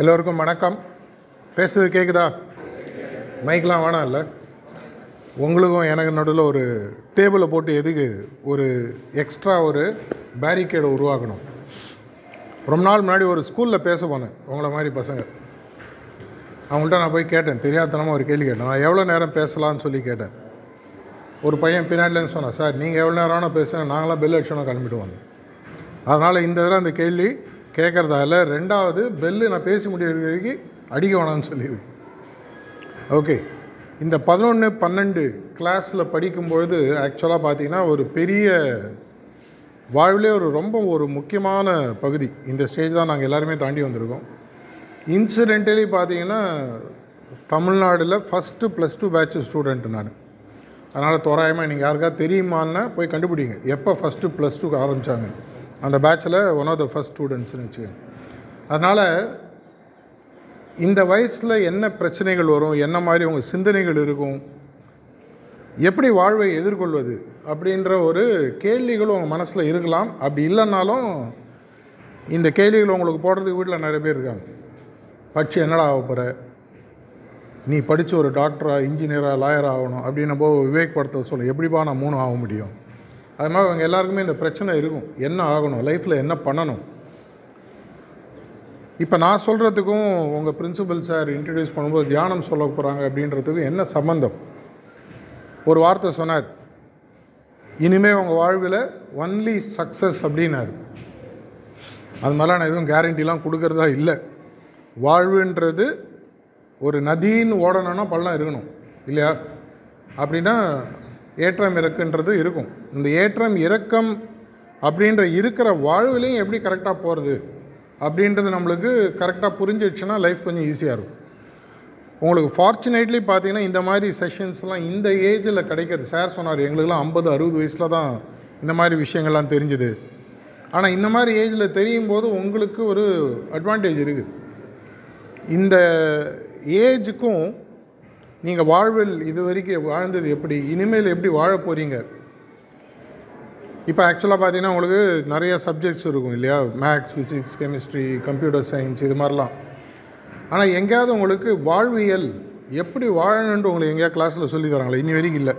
எல்லோருக்கும் வணக்கம். பேசுறது கேட்குதா? மைக்கெலாம் வேணாம். இல்லை, உங்களுக்கும் எனக்கு நடுவில் ஒரு டேபிளை போட்டு எதுக்கு ஒரு எக்ஸ்ட்ரா ஒரு பேரிகேடை உருவாக்கணும்? ரொம்ப நாள் முன்னாடி ஒரு ஸ்கூலில் பேச போனேன். உங்களை மாதிரி பசங்க அவங்கள்ட்ட நான் போய் கேட்டேன், தெரியாதனமாக ஒரு கேள்வி கேட்டேன். நான் எவ்வளோ நேரம் பேசலான்னு சொல்லி கேட்டேன். ஒரு பையன் பின்னாடிலேருந்து சொன்னான், சார் நீங்கள் எவ்வளோ நேரம் ஆனால் பேசுங்க, நாங்களாம் பெல் அடிச்சோன்னா கிளம்பிடுவாங்க. அதனால் இந்த இதில் அந்த கேள்வி கேட்குறதால, ரெண்டாவது பெல்லு நான் பேசி முடிகிற வரைக்கும் அடிக்க வேணான்னு சொல்லிடுவேன். ஓகே, இந்த 11, 12 கிளாஸில் படிக்கும்பொழுது ஆக்சுவலாக பார்த்திங்கன்னா ஒரு பெரிய வாழ்விலே ஒரு ரொம்ப ஒரு முக்கியமான பகுதி. இந்த ஸ்டேஜ் தான் நாங்கள் எல்லாருமே தாண்டி வந்திருக்கோம். இன்சிடென்டலி பார்த்திங்கன்னா தமிழ்நாடில் ஃபஸ்ட்டு +2 பேட்ச் ஸ்டூடெண்ட்டு நான். அதனால் தோராயமாக நீங்கள் யாருக்காவது தெரியுமான்னா போய் கண்டுபிடிங்க, எப்போ ஃபஸ்ட்டு +2 ஆரம்பித்தாங்க. அந்த பேட்சில் ஒன் ஆஃப் த ஃபஸ்ட் ஸ்டூடெண்ட்ஸ்னு வச்சுக்கோங்க. அதனால் இந்த வயசில் என்ன பிரச்சனைகள் வரும், என்ன மாதிரி உங்கள் சிந்தனைகள் இருக்கும், எப்படி வாழ்வை எதிர்கொள்வது அப்படின்ற ஒரு கேள்விகள் உங்கள் மனசில் இருக்கலாம். அப்படி இல்லைன்னாலும் இந்த கேள்விகள் உங்களுக்கு போடுறதுக்கு வீட்டில் நிறைய பேர் இருக்காங்க. படிச்சு என்னடா ஆக போகிற, நீ படித்து ஒரு டாக்டரா, இன்ஜினியராக, லாயர் ஆகணும் அப்படின்னும் போது விவேகப்படுத்த சொல்ல எப்படிப்பா நான் 3 ஆக முடியும்? அது மாதிரி அவங்க எல்லாருக்குமே இந்த பிரச்சனை இருக்கும், என்ன ஆகணும் லைஃப்பில், என்ன பண்ணணும். இப்போ நான் சொல்கிறதுக்கும் உங்கள் பிரின்சிபல் சார் இன்ட்ரடியூஸ் பண்ணும்போது தியானம் சொல்ல போகிறாங்க அப்படின்றதுக்கும் என்ன சம்பந்தம்? ஒரு வார்த்தை சொன்னார், இனிமேல் உங்கள் வாழ்வில் ஒன்லி சக்ஸஸ் அப்படின்னாரு. அது மாதிரிலாம் நான் எதுவும் கேரண்டிலாம் கொடுக்கறதா இல்லை. வாழ்வுன்றது ஒரு நதின்னு ஓடணும்னா பள்ளம் இருக்கணும் இல்லையா? அப்படின்னா ஏற்றம் இறக்குன்றது இருக்கும். இந்த ஏற்றம் இறக்கம் அப்படின்ற இருக்கிற வாழ்விலையும் எப்படி கரெக்டாக போகிறது அப்படின்றது நம்மளுக்கு கரெக்டாக புரிஞ்சிடுச்சுன்னா லைஃப் கொஞ்சம் ஈஸியாக இருக்கும். உங்களுக்கு ஃபார்ச்சுனேட்லி பார்த்திங்கன்னா இந்த மாதிரி செஷன்ஸ்லாம் இந்த ஏஜில் கிடைக்கிறது. சார் சொன்னார், எங்களுக்குலாம் 50, 60 வயசில் தான் இந்த மாதிரி விஷயங்கள்லாம் தெரிஞ்சுது. ஆனால் இந்த மாதிரி ஏஜில் தெரியும் போது உங்களுக்கு ஒரு அட்வான்டேஜ் இருக்குது. இந்த ஏஜுக்கும் நீங்கள் வாழ்வில் இது வரைக்கும் வாழ்ந்தது எப்படி, இனிமேல் எப்படி வாழ போகிறீங்க. இப்போ ஆக்சுவலாக பார்த்தீங்கன்னா உங்களுக்கு நிறைய சப்ஜெக்ட்ஸ் இருக்கும் இல்லையா? Maths, physics, chemistry, computer science, இது மாதிரிலாம். ஆனால் எங்கேயாவது உங்களுக்கு வாழ்வியல் எப்படி வாழணுன்ட்டு உங்களுக்கு எங்கேயாவது கிளாஸில் சொல்லி தராங்களா? இனி வரைக்கும் இல்லை.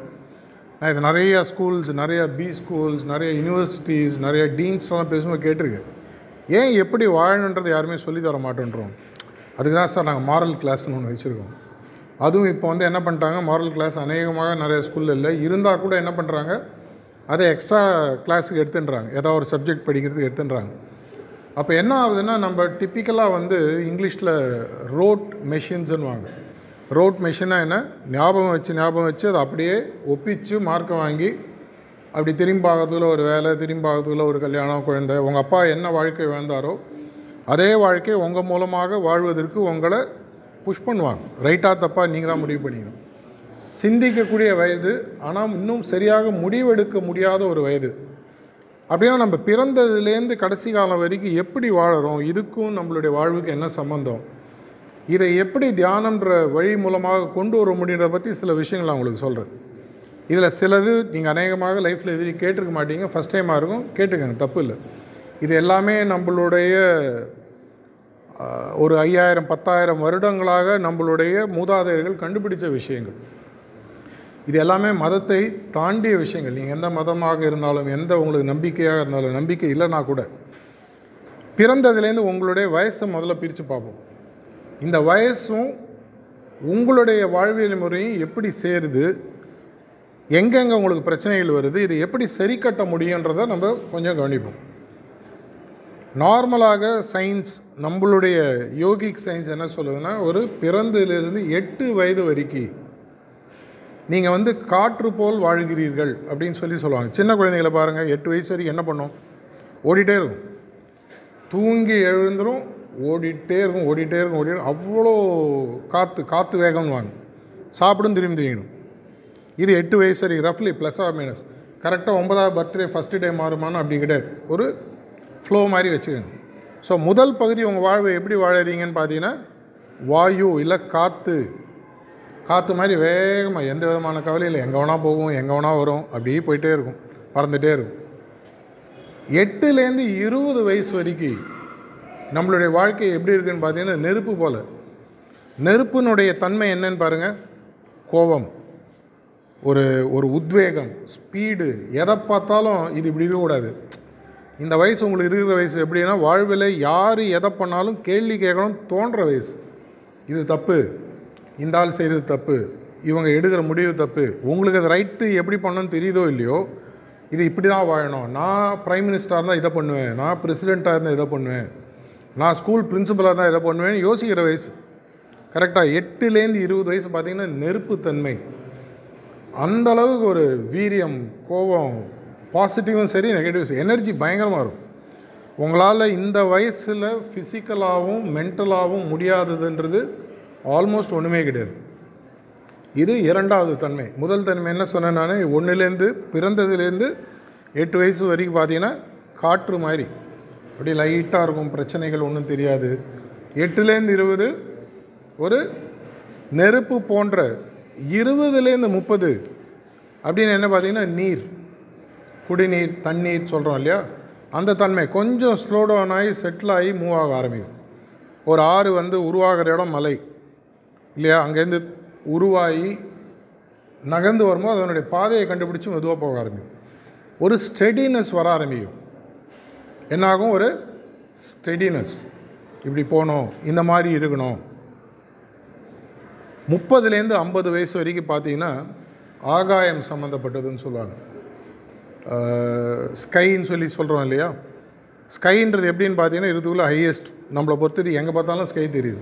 நான் இது நிறையா ஸ்கூல்ஸ், நிறையா பி ஸ்கூல்ஸ், நிறைய யூனிவர்சிட்டிஸ், நிறைய டீன்ஸ்லாம் பேசும்போது கேட்டிருக்கேன். ஏன் எப்படி வாழணுன்றது யாருமே சொல்லித்தர மாட்டேன்றோம். அதுக்கு தான் சார் நாங்கள் மாரல் கிளாஸ்ன்னு ஒன்று வச்சுருக்கோம். அதுவும் இப்போ வந்து என்ன பண்ணிட்டாங்க, மாரல் கிளாஸ் அநேகமாக நிறைய ஸ்கூலில் இல்லை, இருந்தால் கூட என்ன பண்ணுறாங்க, அதை எக்ஸ்ட்ரா கிளாஸுக்கு எடுத்துன்றாங்க. ஏதாவது ஒரு சப்ஜெக்ட் படிக்கிறதுக்கு எடுத்துன்றாங்க. அப்போ என்ன ஆகுதுன்னா, நம்ம டிப்பிக்கலாக வந்து இங்கிலீஷில் ரோட் மெஷின்ஸ்ன்னு வாங்க. ரோட் மெஷினாக என்ன, ஞாபகம் வச்சு அதை அப்படியே ஒப்பிச்சு மார்க்கை வாங்கி அப்படி திரும்பாகிறதுக்குள்ள ஒரு வேலை, திரும்பாகிறதுக்குள்ள ஒரு கல்யாணம், குழந்தை. உங்கள் அப்பா என்ன வாழ்க்கை வாழ்ந்தாரோ அதே வாழ்க்கையை உங்கள் மூலமாக வாழ்வதற்கு உங்களை புஷ் பண்ணுவாங்க. ரைட்டாக தப்பாக நீங்கள் தான் முடிவு பண்ணிக்கணும். சிந்திக்கக்கூடிய வயது, ஆனால் இன்னும் சரியாக முடிவெடுக்க முடியாத ஒரு வயது. அப்படின்னா நம்ம பிறந்ததுலேருந்து கடைசி காலம் வரைக்கும் எப்படி வாழறோம், இதுக்கும் நம்மளுடைய வாழ்வுக்கு என்ன சம்பந்தம், இதை எப்படி தியானம்ன்ற வழி மூலமாக கொண்டு வர முடியுன்றத பற்றி சில விஷயங்கள் நான் உங்களுக்கு சொல்கிறேன். இதில் சிலது நீங்கள் அநேகமாக லைஃப்பில் எதிரி கேட்டிருக்க மாட்டீங்க, ஃபஸ்ட் டைமாக இருக்கும், கேட்டுக்கங்க, தப்பு இல்லை. இது எல்லாமே நம்மளுடைய ஒரு 5000, 10000 வருடங்களாக நம்மளுடைய மூதாதையர்கள் கண்டுபிடித்த விஷயங்கள். இது எல்லாமே மதத்தை தாண்டிய விஷயங்கள். நீங்கள் எந்த மதமாக இருந்தாலும், எந்த உங்களுக்கு நம்பிக்கையாக இருந்தாலும், நம்பிக்கை இல்லைனா கூட பிறந்ததுலேருந்து உங்களுடைய வயசை முதல்ல பிரித்து பார்ப்போம். இந்த வயசும் உங்களுடைய வாழ்வியல் முறையும் எப்படி சேருது, எங்கெங்கே உங்களுக்கு பிரச்சனைகள் வருது, இதை எப்படி சரி கட்ட முடியுன்றதை நம்ம கொஞ்சம் கவனிப்போம். நார்மலாக சயின்ஸ், நம்மளுடைய யோகிக் சயின்ஸ் என்ன சொல்லுதுன்னா, ஒரு பிறந்ததுலேருந்து 8 வயது வரைக்கும் நீங்கள் வந்து காற்று போல் வாழ்கிறீர்கள் அப்படின்னு சொல்லுவாங்க. சின்ன குழந்தைங்களை பாருங்கள், 8 வயசு வரைக்கும் என்ன பண்ணும், ஓடிட்டே இருக்கும், தூங்கி எழுந்துடும், ஓடிட்டே இருக்கும். அவ்வளோ காற்று வேகம்னு வாங்க, சாப்பிடும், திரும்பி தூங்கிடும். இது 8 வயசு வரைக்கும் ரஃப்லி +or- கரெக்டாக 9வது பர்த்டே ஃபஸ்ட்டு டே மாறுமானு அப்படி கிடையாது, ஒரு ஃப்ளோ மாதிரி வச்சுக்கோங்க. ஸோ முதல் பகுதி உங்கள் வாழ்வை எப்படி வாழறீங்கன்னு பார்த்தீங்கன்னா, வாயு இல்லை காற்று மாதிரி வேகமாக, எந்த விதமான கவலையும் இல்லை, எங்கே வேணால் போகும், எங்கே வேணால் வரும், அப்படியே போயிட்டே இருக்கும், பறந்துகிட்டே இருக்கும். 8லேருந்து 20 வயசு வரைக்கும் நம்மளுடைய வாழ்க்கை எப்படி இருக்குதுன்னு பார்த்தீங்கன்னா நெருப்பு போல். நெருப்பினுடைய தன்மை என்னன்னு பாருங்கள். கோபம், ஒரு உத்வேகம், ஸ்பீடு, எதை பார்த்தாலும் இது இப்படி இருக்கக்கூடாது. இந்த வயசு உங்களுக்கு இருக்கிற வயசு எப்படின்னா வாழ்வில் யார் எதை பண்ணாலும் கேள்வி கேட்கணும் தோன்ற வயசு. இது தப்பு, இந்த ஆள் செய்கிறது தப்பு, இவங்க எடுக்கிற முடிவு தப்பு, உங்களுக்கு அது ரைட்டு எப்படி பண்ணணும்னு தெரியுதோ இல்லையோ, இது இப்படி தான் வாழணும். நான் பிரைம் மினிஸ்டராக இருந்தால் இதை பண்ணுவேன், நான் பிரசிடெண்ட்டாக இருந்தால் இதை பண்ணுவேன், நான் ஸ்கூல் பிரின்சிபலாக தான் இதை பண்ணுவேன் யோசிக்கிற வயசு. கரெக்டாக 8லேருந்து 20 வயசு பார்த்திங்கன்னா நெருப்புத்தன்மை. அந்தளவுக்கு ஒரு வீரியம், கோபம், பாசிட்டிவும் சரி நெகட்டிவ்ஸ், எனர்ஜி பயங்கரமாக இருக்கும். உங்களால் இந்த வயசில் ஃபிசிக்கலாகவும் மென்டலாகவும் முடியாததுன்றது ஆல்மோஸ்ட் ஒன்றுமே கிடையாது. இது இரண்டாவது தன்மை. முதல் தன்மை என்ன சொன்னேன் நான், 1லேருந்து பிறந்ததுலேருந்து 8 வயசு வரைக்கும் பார்த்தீங்கன்னா காற்று மாதிரி அப்படியே லைட்டாக இருக்கும், பிரச்சனைகள் ஒன்றும் தெரியாது. 8லேருந்து 20 ஒரு நெருப்பு போன்ற, 20லேருந்து 30 அப்படின்னு என்ன பார்த்தீங்கன்னா நீர், குடிநீர், தண்ணீர் சொல்கிறோம் இல்லையா, அந்த தன்மை கொஞ்சம் ஸ்லோ டவுன் ஆகி செட்டில் ஆகி மூவ் ஆக ஆரம்பிக்கும். ஒரு ஆறு உருவாகிற இடம் மலை இல்லையா, அங்கேருந்து உருவாகி நகர்ந்து வரும்போது அதனுடைய பாதையை கண்டுபிடிச்சி மெதுவாக போக ஆரம்பிக்கும். ஒரு ஸ்டெடினஸ் வர ஆரம்பிக்கும். என்னாகும், ஒரு ஸ்டெடினஸ், இப்படி போகணும், இந்த மாதிரி இருக்கணும். 30லேருந்து 50 வயசு வரைக்கும் பார்த்தீங்கன்னா ஆகாயம் சம்மந்தப்பட்டதுன்னு சொல்லுவாங்க. ஸ்கைன்னு சொல்கிறோம் இல்லையா. ஸ்கைன்றது எப்படின்னு பார்த்தீங்கன்னா இதுக்குள்ளே ஹையஸ்ட், நம்மளை பொறுத்துட்டு எங்கே பார்த்தாலும் ஸ்கை தெரியுது.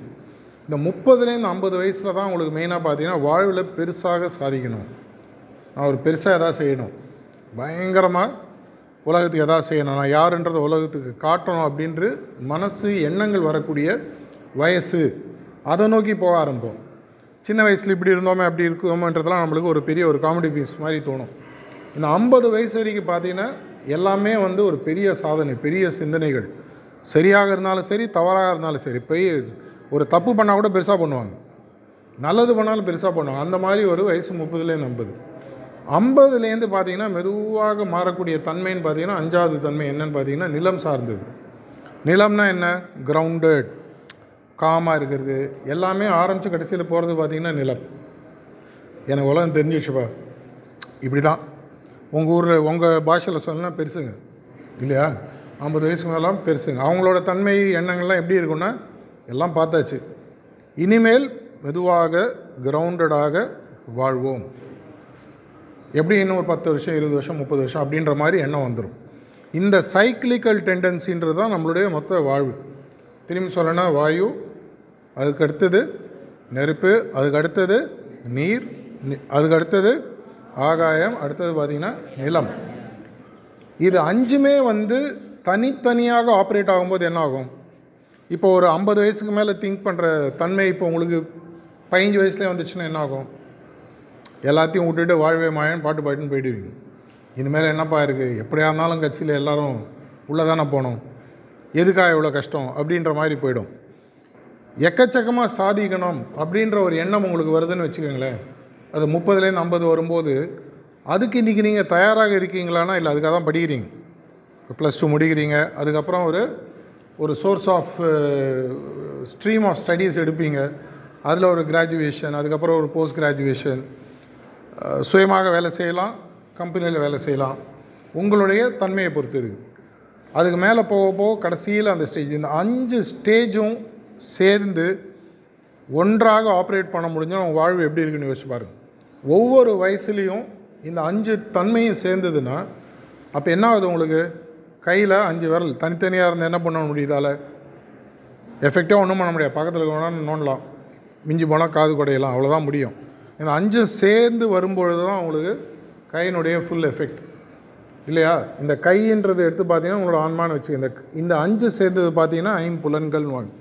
இந்த 30லேருந்து 50 வயசில் தான் உங்களுக்கு மெயினாக பார்த்தீங்கன்னா வாழ்வில் பெருசாக சாதிக்கணும், நான் ஒரு பெருசாக எதாவது செய்யணும், பயங்கரமாக உலகத்துக்கு எதாவது செய்யணும், நான் யாருன்றதை உலகத்துக்கு காட்டணும் அப்படின்ற மனசு எண்ணங்கள் வரக்கூடிய வயசு. அதை நோக்கி போக ஆரம்பிப்போம். சின்ன வயசில் இப்படி இருந்தோமே அப்படி இருக்கோமோன்றதெல்லாம் நம்மளுக்கு ஒரு பெரிய ஒரு காமெடி பீஸ் மாதிரி தோணும். இந்த 50 வயசு வரைக்கும் பார்த்தீங்கன்னா எல்லாமே ஒரு பெரிய சாதனை, பெரிய சிந்தனைகள். சரியாக இருந்தாலும் சரி, தவறாக இருந்தாலும் சரி, ஒரு தப்பு பண்ணால் கூட பெருசாக பண்ணுவாங்க, நல்லது பண்ணாலும் பெருசாக பண்ணுவாங்க. அந்த மாதிரி ஒரு வயசு 30லேருந்து 50. 50லேருந்து பார்த்தீங்கன்னா மெதுவாக மாறக்கூடிய தன்மைன்னு பார்த்தீங்கன்னா அஞ்சாவது தன்மை என்னன்னு பார்த்தீங்கன்னா நிலம் சார்ந்தது. நிலம்னா என்ன, கிரவுண்டட், காமாக இருக்கிறது. எல்லாமே ஆரம்பித்து கடைசியில் போகிறது பார்த்தீங்கன்னா நிலம். எனக்கு உலகம் தெரிஞ்சிச்சுப்பா, இப்படி தான். உங்கள் ஊரில் உங்கள் பாஷையில் சொல்லணும்னா பெருசுங்க இல்லையா, 50 வயசுக்கு மேலாம் பெருசுங்க. அவங்களோட தன்மை எண்ணங்கள்லாம் எப்படி இருக்குன்னா எல்லாம் பார்த்தாச்சு, இனிமேல் மெதுவாக கிரவுண்டடாக வாழ்வோம், எப்படி இன்னும் ஒரு 10 வருஷம் 20 வருஷம் 30 வருஷம் அப்படின்ற மாதிரி எண்ணம் வந்துடும். இந்த சைக்கிளிக்கல் டெண்டன்சின்றது தான் நம்மளுடைய மொத்த வாழ்வு. திரும்பி சொல்லணும்னா வாயு, அதுக்கு அடுத்தது நெருப்பு, அதுக்கு அடுத்தது நீர், அதுக்கு அடுத்தது ஆகாயம், அடுத்தது பார்த்திங்கன்னா நிலம். இது 5மே தனித்தனியாக ஆப்ரேட் ஆகும்போது என்ன ஆகும், இப்போ ஒரு 50 வயசுக்கு மேலே திங்க் பண்ணுற தன்மை இப்போ உங்களுக்கு 15 வயசுலேயே வந்துச்சுன்னா என்ன ஆகும், எல்லாத்தையும் விட்டுட்டு வாழ்வே மாயன்னு பாட்டு பாட்டுன்னு போயிடுவீங்க. இனிமேல் என்னப்பா இருக்குது, எப்படியா இருந்தாலும் கட்சியில் எல்லோரும் உள்ளே தானே போகணும், எதுக்காக எவ்வளோ கஷ்டம் அப்படின்ற மாதிரி போயிடும். எக்கச்சக்கமாக சாதிக்கணும் அப்படின்ற ஒரு எண்ணம் உங்களுக்கு வருதுன்னு வச்சுக்கோங்களேன். அது 30லேருந்து 50 வரும்போது அதுக்கு இன்றைக்கி நீங்கள் தயாராக இருக்கீங்களானா இல்லை, அதுக்காக தான் படிக்கிறீங்க. +2 முடிக்கிறீங்க, அதுக்கப்புறம் ஒரு source of stream of studies எடுப்பீங்க, அதில் ஒரு கிராஜுவேஷன், அதுக்கப்புறம் ஒரு போஸ்ட் கிராஜுவேஷன், சுயமாக வேலை செய்யலாம், கம்பெனியில் வேலை செய்யலாம், உங்களுடைய தன்மையை பொறுத்து இருக்குது. அதுக்கு மேலே போக போக கடைசியில் அந்த ஸ்டேஜ், இந்த 5 ஸ்டேஜும் சேர்ந்து ஒன்றாக ஆப்ரேட் பண்ண முடிஞ்சால் உங்கள் வாழ்வு எப்படி இருக்குன்னு யோசிச்சு பாருங்கள். ஒவ்வொரு வயசுலேயும் இந்த 5 தன்மையும் சேர்ந்ததுன்னா அப்போ என்ன ஆகுது, உங்களுக்கு கையில் 5 விரல் தனித்தனியாக இருந்தால் என்ன பண்ண முடியுதால எஃபெக்டாக ஒன்றும் பண்ண முடியாது. பக்கத்தில் இருக்கணும்னா நோண்டலாம், மிஞ்சி போனால் காது குடையலாம், அவ்வளோதான் முடியும். இந்த 5ம் சேர்ந்து வரும்பொழுது தான் உங்களுக்கு கையினுடைய ஃபுல் எஃபெக்ட் இல்லையா. இந்த கைன்றது எடுத்து பார்த்தீங்கன்னா உங்களோட ஆன்மான்னு வச்சு, இந்த 5 சேர்ந்தது பார்த்தீங்கன்னா 5 புலன்கள்னு வாங்க.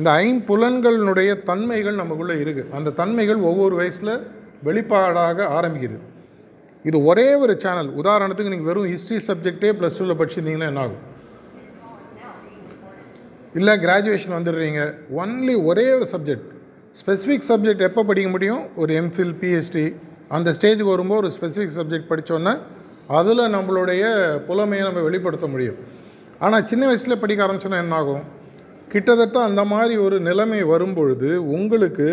இந்த 5 புலன்களினுடைய தன்மைகள் நமக்குள்ளே இருக்குது. அந்த தன்மைகள் ஒவ்வொரு வயசில் வெளிப்பாடாக ஆரம்பிக்குது. இது ஒரே ஒரு சேனல். உதாரணத்துக்கு நீங்கள் வெறும் ஹிஸ்ட்ரி சப்ஜெக்டே +2ல் படிச்சிருந்தீங்கன்னா என்ன ஆகும், இல்லை கிராஜுவேஷன் வந்துடுறீங்க, ஒன்லி ஒரே ஒரு சப்ஜெக்ட், ஸ்பெசிஃபிக் சப்ஜெக்ட் எப்போ படிக்க முடியும், ஒரு எம்ஃபில், பிஹெச்டி அந்த ஸ்டேஜுக்கு வரும்போது ஒரு ஸ்பெசிஃபிக் சப்ஜெக்ட் படித்தோன்னா அதில் நம்மளுடைய புலமையை நம்ம வெளிப்படுத்த முடியும். ஆனால் சின்ன வயசில் படிக்க ஆரம்பிச்சோன்னா என்ன ஆகும், கிட்டத்தட்ட அந்த மாதிரி ஒரு நிலைமை வரும்பொழுது உங்களுக்கு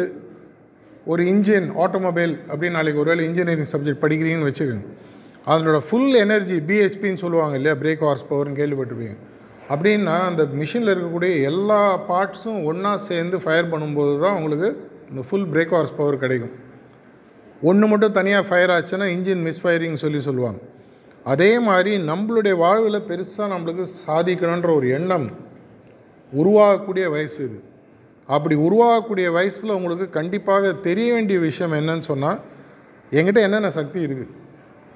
ஒரு இன்ஜின் ஆட்டோமொபைல் அப்படின்னு நாளைக்கு ஒருவேளை இன்ஜினியரிங் சப்ஜெக்ட் படிக்கிறீங்கன்னு வச்சுக்கோங்க, அதனோட ஃபுல் எனர்ஜி பிஹெச்பின்னு சொல்லுவாங்க இல்லையா, பிரேக் ஹார்ஸ் பவர்னு கேள்விப்பட்டிருப்பீங்க. அப்படின்னா அந்த மிஷினில் இருக்கக்கூடிய எல்லா பார்ட்ஸும் ஒன்றா சேர்ந்து ஃபயர் பண்ணும்போது தான் உங்களுக்கு இந்த ஃபுல் பிரேக் ஹார்ஸ் பவர் கிடைக்கும். ஒன்று மட்டும் தனியாக ஃபயர் ஆச்சுன்னா இன்ஜின் மிஸ்ஃபயரிங் சொல்லுவாங்க. அதே மாதிரி நம்மளுடைய வாழ்வில் பெருசாக நம்மளுக்கு சாதிக்கணுன்ற ஒரு எண்ணம் உருவாகக்கூடிய வயசு இது. அப்படி உருவாகக்கூடிய வயசில் உங்களுக்கு கண்டிப்பாக தெரிய வேண்டிய விஷயம் என்னன்னு சொன்னால், என்கிட்ட என்னென்ன சக்தி இருக்குது,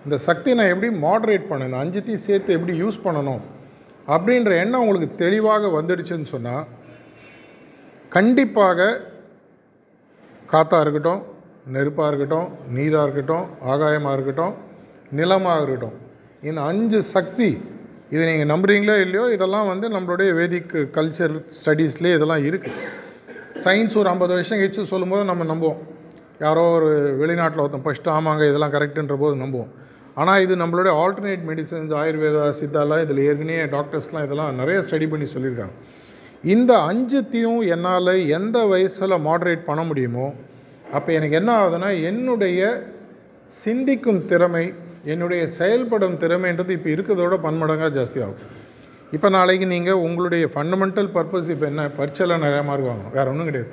இந்த சக்தி நான் எப்படி மாட்ரேட் பண்ணேன், இந்த அஞ்சத்தையும் சேர்த்து எப்படி யூஸ் பண்ணணும் அப்படின்ற எண்ணம் உங்களுக்கு தெளிவாக வந்துடுச்சுன்னு சொன்னால் கண்டிப்பாக காற்றாக இருக்கட்டும், நெருப்பாக இருக்கட்டும், நீராக இருக்கட்டும், ஆகாயமாக இருக்கட்டும், நிலமாக இருக்கட்டும், இந்த 5 சக்தி, இது நீங்கள் நம்புறீங்களோ இல்லையோ, இதெல்லாம் வந்து நம்மளுடைய வேதிக் கல்ச்சர் ஸ்டடீஸ்லேயே இதெல்லாம் இருக்குது. சயின்ஸ் ஒரு 50 வருஷம் கழிச்சு சொல்லும்போது நம்ம நம்புவோம், யாரோ ஒரு வெளிநாட்டில் ஒருத்தன் ஃபஸ்ட்டு ஆமாங்க இதெல்லாம் கரெக்டுன்ற போது நம்புவோம். ஆனால் இது நம்மளுடைய ஆல்டர்னேட் மெடிசன்ஸ், ஆயுர்வேதா, சித்தாலாம், இதில் ஏற்கனவே டாக்டர்ஸ்லாம் இதெல்லாம் நிறைய ஸ்டடி பண்ணி சொல்லியிருக்காங்க. இந்த 5த்தையும் என்னால் எந்த வயசில் மாட்ரேட் பண்ண முடியுமோ அப்போ எனக்கு என்ன ஆகுதுன்னா, என்னுடைய சிந்திக்கும் திறமை, என்னுடைய செயல்படும் திறமைன்றது இப்போ இருக்கிறதோட பன்மடங்காக ஜாஸ்தி ஆகும். இப்போ நாளைக்கு நீங்கள் உங்களுடைய ஃபண்டமெண்டல் பர்பஸ் இப்போ என்ன, பரீட்சையில் நிறையா மார்க் வாங்கணும், வேறு ஒன்றும் கிடையாது.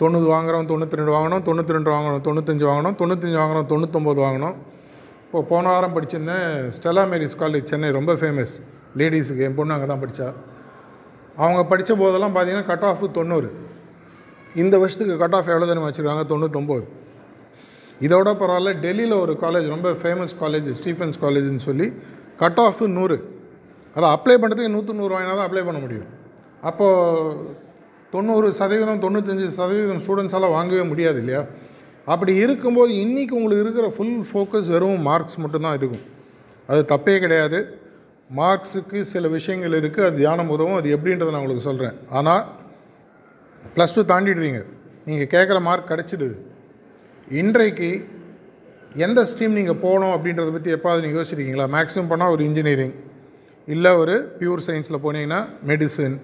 90 வாங்குகிறோம், 92 வாங்கணும், 92 வாங்கணும், 95 வாங்கணும், 95 வாங்கணும், 99 வாங்கணும். இப்போ போன வாரம் படிச்சிருந்தேன், ஸ்டெல்லா மேரிஸ் காலேஜ் சென்னை, ரொம்ப ஃபேமஸ் லேடிஸுக்கு, என் பொண்ணு அங்கே தான் படித்தா. அவங்க படித்த போதெல்லாம் பார்த்திங்கன்னா கட் ஆஃப் 90. இந்த வருஷத்துக்கு கட் ஆஃப் எவ்வளோ தானே வச்சுருக்காங்க, 99. இதோட பரவாயில்ல, டெல்லியில் ஒரு காலேஜ், ரொம்ப ஃபேமஸ் காலேஜ், ஸ்டீஃபன்ஸ் காலேஜ்னு சொல்லி கட் ஆஃப் 100. அதை அப்ளை பண்ணுறதுக்கு 100 வாங்கினா தான் அப்ளை பண்ண முடியும். அப்போது 90%, 95% ஸ்டூடெண்ட்ஸால் வாங்கவே முடியாது இல்லையா. அப்படி இருக்கும்போது இன்றைக்கி உங்களுக்கு இருக்கிற ஃபுல் ஃபோக்கஸ் வெறும் மார்க்ஸ் மட்டும்தான் இருக்கும். அது தப்பே கிடையாது, மார்க்ஸுக்கு சில விஷயங்கள் இருக்குது, அது தியானம் உதவும், அது எப்படின்றத நான் உங்களுக்கு சொல்கிறேன். ஆனால் +2 தாண்டிடுறீங்க, நீங்கள் கேட்குற மார்க் கிடச்சிடுது. இன்றைக்கு எந்த ஸ்ட்ரீம் நீங்கள் போகணும் அப்படின்றத பற்றி எப்பாவது நீங்கள் யோசிச்சிருக்கீங்களா? மேக்ஸிமம் பண்ணால் ஒரு இன்ஜினியரிங், இல்லை ஒரு பியூர் சயின்ஸில் போனீங்கன்னா மெடிசன்,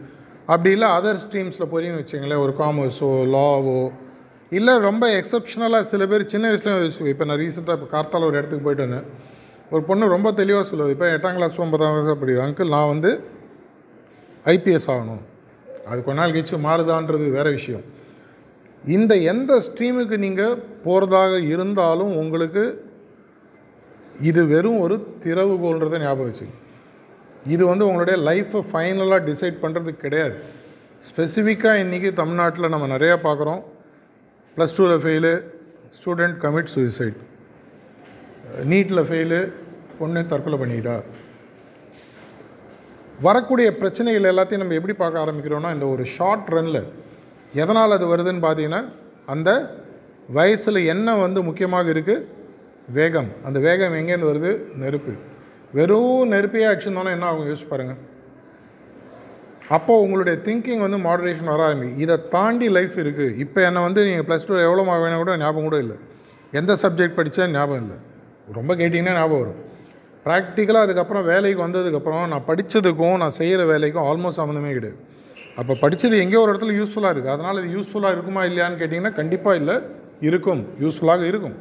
அப்படி இல்லை அதர் ஸ்ட்ரீம்ஸில் போனீங்கன்னு வச்சுங்களேன், ஒரு காமர்ஸோ, லாவோ, இல்லை ரொம்ப எக்ஸப்ஷனலாக சில பேர் சின்ன வயசுலேயும் யோசிச்சுக்கோ. இப்போ நான் ரீசெண்டாக இப்போ கார்த்தால ஒரு இடத்துக்கு போயிட்டு வந்தேன், ஒரு பொண்ணு ரொம்ப தெளிவாக சொல்லுது, இப்போ 8ஆம் கிளாஸ் 9ஆம் கிளாஸ் படிக்குது, அங்கிள் நான் வந்து IPS ஆகணும். அது கொஞ்ச நாள் கழிச்சு மாறுதான்றது வேறு விஷயம். இந்த எந்த ஸ்ட்ரீமுக்கு நீங்கள் போகிறதாக இருந்தாலும் உங்களுக்கு இது வெறும் ஒரு திறவுகோல்ன்றதை ஞாபகம் வச்சு, இது வந்து உங்களுடைய லைஃப்பை ஃபைனலாக டிசைட் பண்ணுறதுக்கு கிடையாது. ஸ்பெசிஃபிக்காக இன்றைக்கி தமிழ்நாட்டில் நம்ம நிறையா பார்க்குறோம், +2ல் ஃபெயிலு, ஸ்டூடெண்ட் கமிட் சூசைட், நீட்டில் ஃபெயிலு, பொண்ணு தற்கொலை பண்ணிக்கிட்டா. வரக்கூடிய பிரச்சனைகள் எல்லாத்தையும் நம்ம எப்படி பார்க்க ஆரம்பிக்கிறோன்னா, இந்த ஒரு ஷார்ட் ரனில் எதனால் அது வருதுன்னு பார்த்தீங்கன்னா, அந்த வயசில் என்ன வந்து முக்கியமாக இருக்குது, வேகம். அந்த வேகம் எங்கேருந்து வருது, நெருப்பு. வெறும் நெருப்பையே அடிச்சிருந்தோன்னா என்ன ஆகும் யோசிச்சு பாருங்கள். அப்போது உங்களுடைய திங்கிங் வந்து மாடரேஷன் வர ஆரம்பிக்கும். இதை தாண்டி லைஃப் இருக்குது. இப்போ என்னை வந்து நீங்கள் +2 எவ்வளோ மார்க் வேணும் கூட ஞாபகம் கூட இல்லை, எந்த சப்ஜெக்ட் படித்தா ஞாபகம் இல்லை, ரொம்ப கேட்டிங்கன்னா ஞாபகம் வரும். ப்ராக்டிக்கலாக அதுக்கப்புறம் வேலைக்கு வந்ததுக்கப்புறம் நான் படித்ததுக்கும் நான் செய்கிற வேலைக்கும் ஆல்மோஸ்ட் சம்மந்தமே கிடையாது. அப்போ படித்தது எங்கேயோ ஒரு இடத்துல யூஸ்ஃபுல்லாக இருக்குது, அதனால் இது யூஸ்ஃபுல்லாக இருக்குமா இல்லையான்னு கேட்டிங்கன்னா கண்டிப்பாக இல்லை, இருக்கும், யூஸ்ஃபுல்லாக இருக்கும்.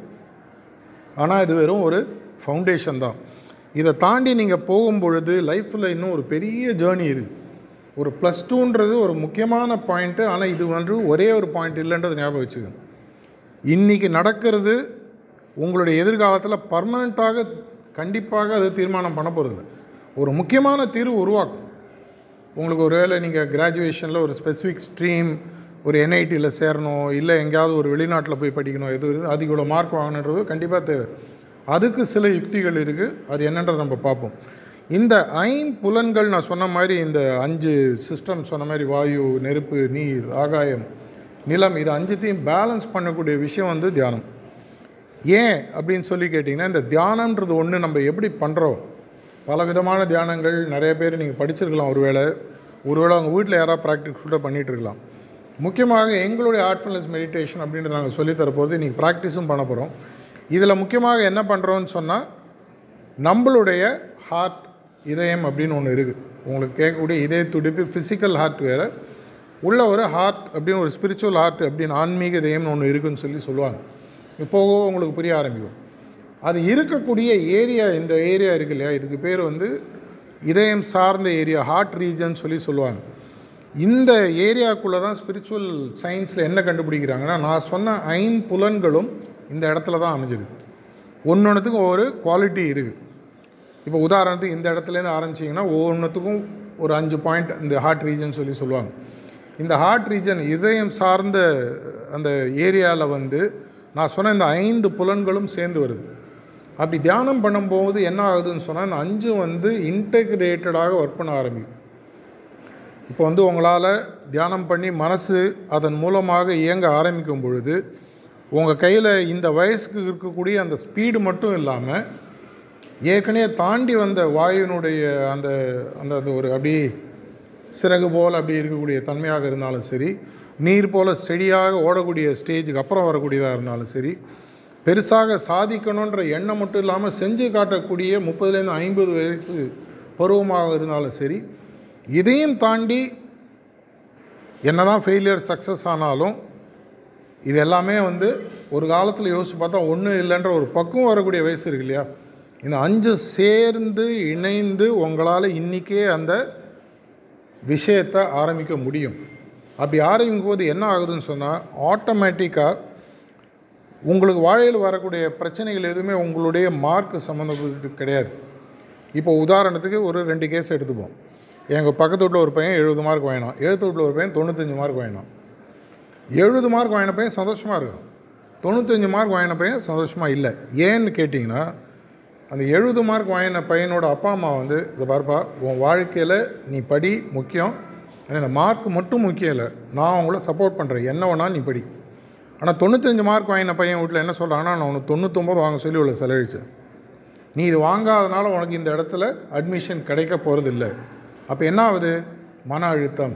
ஆனால் இது வெறும் ஒரு ஃபவுண்டேஷன் தான். இதை தாண்டி நீங்கள் போகும்பொழுது லைஃப்பில் இன்னும் ஒரு பெரிய ஜேர்னி இருக்குது. ஒரு +2ன்றது ஒரு முக்கியமான பாயிண்ட்டு, ஆனால் இது வந்து ஒரே ஒரு பாயிண்ட் இல்லைன்றது ஞாபகம் வச்சுக்கணும். இன்றைக்கி நடக்கிறது உங்களுடைய எதிர்காலத்தில் பர்மனெண்ட்டாக கண்டிப்பாக அது தீர்மானம் பண்ண போகிறது. ஒரு முக்கியமான தீர்வு உருவாக்கும். உங்களுக்கு ஒரு வேளை நீங்கள் கிராஜுவேஷனில் ஒரு ஸ்பெசிஃபிக் ஸ்ட்ரீம், ஒரு NITயில் சேரணும், இல்லை எங்கேயாவது ஒரு வெளிநாட்டில் போய் படிக்கணும், எது அதுக்கு இவ்வளோ மார்க் வாங்கணுன்றது கண்டிப்பாக தேவை. அதுக்கு சில யுக்திகள் இருக்குது, அது என்னன்றதை நம்ம பார்ப்போம். இந்த 5 புலன்கள் நான் சொன்ன மாதிரி, இந்த 5 சிஸ்டம் சொன்ன மாதிரி, வாயு, நெருப்பு, நீர், ஆகாயம், நிலம், இது 5த்தையும் பேலன்ஸ் பண்ணக்கூடிய விஷயம் வந்து தியானம். ஏன் அப்படின்னு சொல்லி கேட்டிங்கன்னா, இந்த தியானன்றது ஒன்று நம்ம எப்படி பண்ணுறோம், பலவிதமான தியானங்கள் நிறைய பேர் நீங்கள் படிச்சிருக்கலாம், ஒருவேளை அவங்க வீட்டில் யாராவது ப்ராக்டிஸ் கூட பண்ணிகிட்ருக்கலாம். முக்கியமாக எங்களுடைய ஆர்ட்ஃபுல்னஸ் மெடிடேஷன் அப்படின்றது நாங்கள் சொல்லித்தரப்போது, நீங்கள் ப்ராக்டிஸும் பண்ண போகிறோம். இதில் முக்கியமாக என்ன பண்ணுறோன்னு சொன்னால், நம்மளுடைய ஹார்ட், இதயம் அப்படின்னு ஒன்று இருக்குது. உங்களுக்கு கேட்கக்கூடிய இதய துடிப்பு, ஃபிசிக்கல் ஹார்ட் வேறு, உள்ள ஒரு ஹார்ட் அப்படின்னு ஒரு ஸ்பிரிச்சுவல் ஹார்ட் அப்படின்னு ஆன்மீக இதயம்னு ஒன்று இருக்குன்னு சொல்லுவாங்க. இப்போவோ உங்களுக்கு புரிய ஆரம்பிக்கும். அது இருக்கக்கூடிய ஏரியா, இந்த ஏரியா இருக்கு இல்லையா, இதுக்கு பேர் வந்து இதயம் சார்ந்த ஏரியா, ஹார்ட் ரீஜன் சொல்லுவாங்க. இந்த ஏரியாவுக்குள்ளே தான் ஸ்பிரிச்சுவல் சயின்ஸில் என்ன கண்டுபிடிக்கிறாங்கன்னா, நான் சொன்ன ஐம்புலன்களும் இந்த இடத்துல தான் அமைஞ்சிருக்கு. ஒன்னொன்றுத்துக்கும் ஒரு குவாலிட்டி இருக்குது. இப்போ உதாரணத்துக்கு இந்த இடத்துலேருந்து ஆரம்பிச்சிங்கன்னா ஒவ்வொன்றுத்துக்கும் ஒரு 5 பாயிண்ட் இந்த ஹார்ட் ரீஜன் சொல்லுவாங்க. இந்த ஹார்ட் ரீஜன் இதயம் சார்ந்த அந்த ஏரியாவில் வந்து நான் சொன்ன இந்த 5 புலன்களும் சேர்ந்து வருது. அப்படி தியானம் பண்ணும்போது என்ன ஆகுதுன்னு சொன்னால், இந்த 5 வந்து இன்டெகிரேட்டடாக ஒர்க் பண்ண ஆரம்பிக்கும். இப்போ வந்து உங்களால் தியானம் பண்ணி மனசு அதன் மூலமாக இயங்க ஆரம்பிக்கும் பொழுது உங்கள் கையில் இந்த வயசுக்கு இருக்கக்கூடிய அந்த ஸ்பீடு மட்டும் இல்லாமல் ஏற்கனவே தாண்டி வந்த வாயுனுடைய அந்த அந்த ஒரு அப்படியே சிறகு போல் அப்படி இருக்கக்கூடிய தன்மையாக இருந்தாலும் சரி, நீர் போல் ஸ்டெடியாக ஓடக்கூடிய ஸ்டேஜுக்கு அப்புறம் வரக்கூடியதாக இருந்தாலும் சரி, பெருசாக சாதிக்கணுன்ற எண்ணம் மட்டும் இல்லாமல் செஞ்சு காட்டக்கூடிய 30லேருந்து 50 வயசு பருவமாக இருந்தாலும் சரி, இதையும் தாண்டி என்ன தான் ஃபெயிலியர் சக்ஸஸ் ஆனாலும் இது எல்லாமே வந்து ஒரு காலத்தில் யோசிச்சு பார்த்தா ஒன்றும் இல்லைன்ற ஒரு பக்குவம் வரக்கூடிய வயசு இருக்கு இல்லையா, இந்த 5 சேர்ந்து இணைந்து உங்களால் இன்றைக்கே அந்த விஷயத்தை ஆரம்பிக்க முடியும். அப்படி ஆரம்பிக்கும் போது என்ன ஆகுதுன்னு சொன்னால், ஆட்டோமேட்டிக்காக உங்களுக்கு வாழ்க்கையில் வரக்கூடிய பிரச்சனைகள் எதுவுமே உங்களுடைய மார்க்கு சம்மந்தப்பட்டு கிடையாது. இப்போ உதாரணத்துக்கு ஒரு 2 கேஸ் எடுத்துப்போம். எங்கள் பக்கத்து வீட்டில் ஒரு பையன் 70 மார்க் வாங்கினான், எழுத்து வீட்டில் ஒரு பையன் 95 மார்க் வாங்கினான். 70 மார்க் வாங்கின பையன் சந்தோஷமாக இருக்கும், 95 மார்க் வாங்கின பையன் சந்தோஷமாக இல்லை. ஏன்னு கேட்டிங்கன்னா, அந்த 70 மார்க் வாங்கின பையனோட அப்பா அம்மா வந்து, இதை பார்ப்பா, உன் வாழ்க்கையில் நீ படி முக்கியம், ஆனால் இந்த மார்க் மட்டும் முக்கியம் இல்லை, நான் உங்களை சப்போர்ட் பண்ணுறேன், என்ன வேணாலும் நீ படி. ஆனால் 95 மார்க் வாங்கின பையன் வீட்டில் என்ன சொல்கிறாங்கன்னா, நான் உனக்கு 99 வாங்க சொல்லி உள்ள செலவழிச்சேன், நீ இது வாங்காதனால உனக்கு இந்த இடத்துல அட்மிஷன் கிடைக்க போகிறது இல்லை. அப்போ என்ன ஆகுது, மன அழுத்தம்,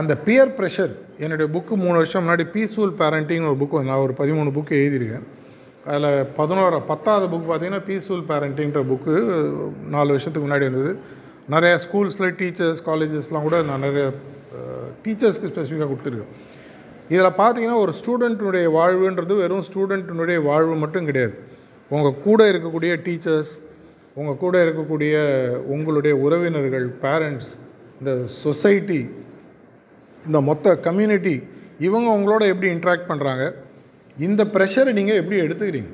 அந்த பியர் ப்ரெஷர். என்னுடைய புக்கு 3 வருஷம் முன்னாடி பீஸ்ஃபுல் பேரண்டிங்னு ஒரு புக்கு, நான் ஒரு 13 புக்கு எழுதியிருக்கேன். அதில் 10வது புக்கு பார்த்திங்கன்னா பீஸ்ஃபுல் பேரண்டிங்கிற புக்கு 4 வருஷத்துக்கு முன்னாடி வந்தது. நிறையா ஸ்கூல்ஸில் டீச்சர்ஸ் காலேஜஸ்லாம் கூட நான் நிறைய டீச்சர்ஸ்க்கு ஸ்பெசிஃபிக்காக கொடுத்துருக்கேன். இதில் பார்த்திங்கன்னா ஒரு ஸ்டூடெண்ட்டினுடைய வாழ்வுன்றது வெறும் ஸ்டூடெண்ட்டினுடைய வாழ்வு மட்டும் கிடையாது. உங்கள் கூட இருக்கக்கூடிய டீச்சர்ஸ், உங்கள் கூட இருக்கக்கூடிய உங்களுடைய உறவினர்கள், பேரண்ட்ஸ், இந்த சொசைட்டி, இந்த மொத்த கம்யூனிட்டி, இவங்க உங்களோட எப்படி இன்ட்ராக்ட் பண்ணுறாங்க, இந்த ப்ரெஷரை நீங்கள் எப்படி எடுத்துக்கிறீங்க.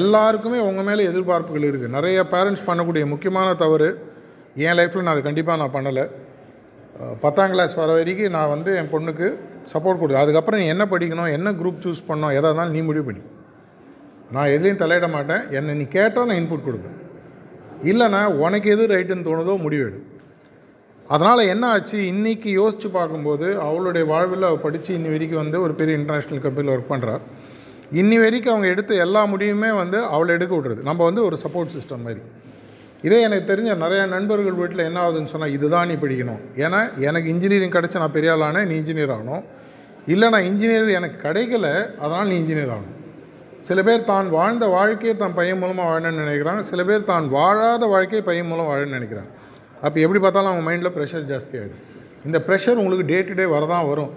எல்லாருக்குமே உங்கள் மேலே எதிர்பார்ப்புகள் இருக்குது. நிறைய பேரண்ட்ஸ் பண்ணக்கூடிய முக்கியமான தவறு, என் லைஃப்பில் நான் அது கண்டிப்பாக நான் பண்ணலை, 10ஆம் கிளாஸ் வர வரைக்கும் நான் வந்து என் பொண்ணுக்கு சப்போர்ட் கொடுத்தேன். அதுக்கப்புறம் நீ என்ன படிக்கணும், என்ன குரூப் சூஸ் பண்ணணும், எதாக இருந்தாலும் நீ முடிவு பண்ணி, நான் எதுலேயும் தலையிட மாட்டேன், என்னை நீ கேட்டால் நான் இன்புட் கொடுப்பேன், இல்லைனா உனக்கு எது ரைட்டுன்னு தோணுதோ முடிவெடு. அதனால் என்ன ஆச்சு, இன்றைக்கி யோசித்து பார்க்கும்போது அவளுடைய வாழ்வில் அவள் படித்து இன்னி வரைக்கும் வந்து ஒரு பெரிய இன்டர்நேஷ்னல் கம்பெனியில் ஒர்க் பண்ணுறாள். இன்னி வரைக்கும் அவங்க எடுத்த எல்லா முடிவுமே வந்து அவளை எடுக்க விட்றது. நம்ம வந்து ஒரு சப்போர்ட் சிஸ்டம் மாதிரி. இதே எனக்கு தெரிஞ்ச நிறையா நண்பர்கள் வீட்டில் என்ன ஆகுதுன்னு சொன்னால், இதுதான் நீ படிக்கணும், ஏன்னா எனக்கு இன்ஜினியரிங் கிடச்சி நான் பெரிய ஆளானே, நீ இன்ஜினியர் ஆகணும், இல்லை நான் இன்ஜினியர் எனக்கு கிடைக்கல அதனால் நீ இன்ஜினியர் ஆகணும். சில பேர் தான் வாழ்ந்த வாழ்க்கையை தான் பையன் மூலமாக வாழணும்னு நினைக்கிறாங்க, சில பேர் தான் வாழாத வாழ்க்கையை பையன் மூலம் வாழணும்னு நினைக்கிறாங்க. அப்போ எப்படி பார்த்தாலும் அவங்க மைண்டில் ப்ரெஷர் ஜாஸ்தியாகிடும். இந்த ப்ரெஷர் உங்களுக்கு டே டு டே வரதான் வரும்.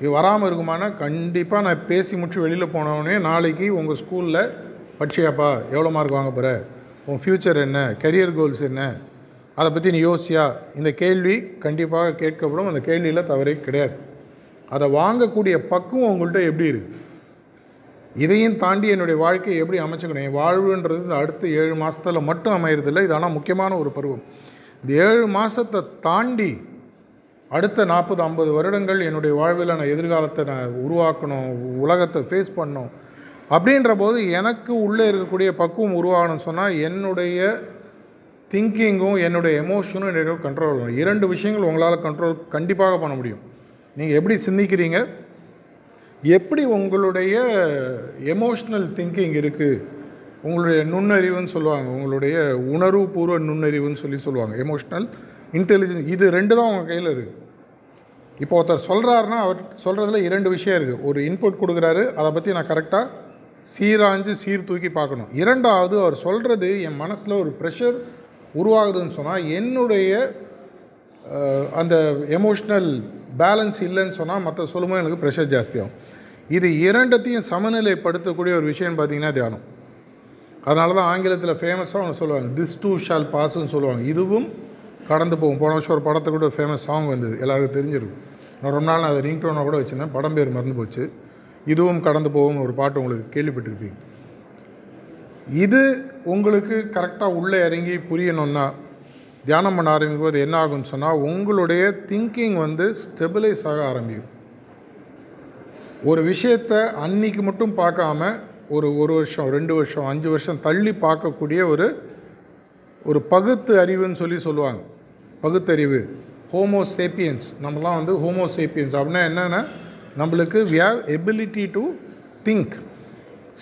இது வராமல் இருக்குமானா, கண்டிப்பாக நான் பேசி முடிச்சு வெளியில் போனோடனே நாளைக்கு உங்கள் ஸ்கூலில் படிச்சியாப்பா, எவ்வளோ மார்க் வாங்க போகிற, உன் ஃப்யூச்சர் என்ன, கரியர் கோல்ஸ் என்ன, அதை பற்றி நீ யோசியா, இந்த கேள்வி கண்டிப்பாக கேட்கப்படும். அந்த கேள்வியில் தவறே கிடையாது. அதை வாங்கக்கூடிய பக்குவம் உங்கள்கிட்ட எப்படி இருக்குது, இதையும் தாண்டி என்னுடைய வாழ்க்கையை எப்படி அமைச்சுக்கணும். என் வாழ்வுன்றது இந்த அடுத்த 7 மாதத்தில் மட்டும் அமையறதில்லை, இது ஆனால் முக்கியமான ஒரு பருவம். இந்த 7 மாதத்தை தாண்டி அடுத்த 40-50 வருடங்கள் என்னுடைய வாழ்வில் நான் எதிர்காலத்தை நான் உருவாக்கணும், உலகத்தை ஃபேஸ் பண்ணணும். அப்படின்ற போது எனக்கு உள்ளே இருக்கக்கூடிய பக்குவம் உருவாகணும்னு சொன்னால், என்னுடைய திங்கிங்கும் என்னுடைய எமோஷனும் என்னுடைய கண்ட்ரோல் ஆகணும். 2 விஷயங்கள் உங்களால் கண்ட்ரோல் கண்டிப்பாக பண்ண முடியும். நீங்கள் எப்படி சிந்திக்கிறீங்க, எப்படி உங்களுடைய எமோஷ்னல் திங்கிங் இருக்குது, உங்களுடைய நுண்ணறிவுன்னு சொல்லுவாங்க, உங்களுடைய உணர்வு பூர்வ நுண்ணறிவுன்னு சொல்லுவாங்க, எமோஷ்னல் இன்டெலிஜென்ஸ், இது 2 தான் உங்கள் கையில் இருக்குது. இப்போ ஒருத்தர் சொல்கிறாருன்னா அவர் சொல்கிறதுல 2 விஷயம் இருக்குது. ஒரு இன்புட் கொடுக்குறாரு, அதை பற்றி நான் கரெக்டாக சீராஞ்சு சீர்தூக்கி பார்க்கணும். 2வது அவர் சொல்கிறது என் மனசில் ஒரு ப்ரெஷர் உருவாகுதுன்னு சொன்னால், என்னுடைய அந்த எமோஷ்னல் பேலன்ஸ் இல்லைன்னு சொன்னால் மற்ற சொல்லும்போது எனக்கு ப்ரெஷர் ஜாஸ்தியாகும். இது இரண்டத்தையும் சமநிலைப்படுத்தக்கூடிய ஒரு விஷயம் பார்த்திங்கன்னா தியானம். அதனால தான் ஆங்கிலத்தில் ஃபேமஸாக ஒன்று சொல்லுவாங்க, திஸ் டூ ஷால் பாஸ்ன்னு சொல்லுவாங்க. இதுவும் கடந்து போகும். போன வருஷம் ஒரு படத்தை கூட ஃபேமஸ் சாங் வந்தது, எல்லாருக்கும் தெரிஞ்சிருக்கும். நான் ரொம்ப நாள் நான் அதை ரிங் டோனாக கூட வச்சுருந்தேன், படம் பேர் மறந்து போச்சு. இதுவும் கடந்து போகும் ஒரு பாட்டு உங்களுக்கு கேள்விப்பட்டிருப்பீங்க. இது உங்களுக்கு கரெக்டாக உள்ளே இறங்கி புரியணும்னா தியானம் பண்ண ஆரம்பிக்கும் போது என்ன ஆகும்னு சொன்னால் உங்களுடைய திங்கிங் வந்து ஸ்டெபிலைஸ் ஆக ஆரம்பிக்கும். ஒரு விஷயத்தை அன்னைக்கு மட்டும் பார்க்காம ஒரு ஒரு வருஷம் 2 வருஷம் 5 வருஷம் தள்ளி பார்க்கக்கூடிய ஒரு ஒரு பகுத்து அறிவுன்னு சொல்லுவாங்க. பகுத்தறிவு, ஹோமோசேப்பியன்ஸ். நம்மளாம் வந்து ஹோமோசேப்பியன்ஸ் அப்படின்னா என்னென்னா, நம்மளுக்கு we have ability to think.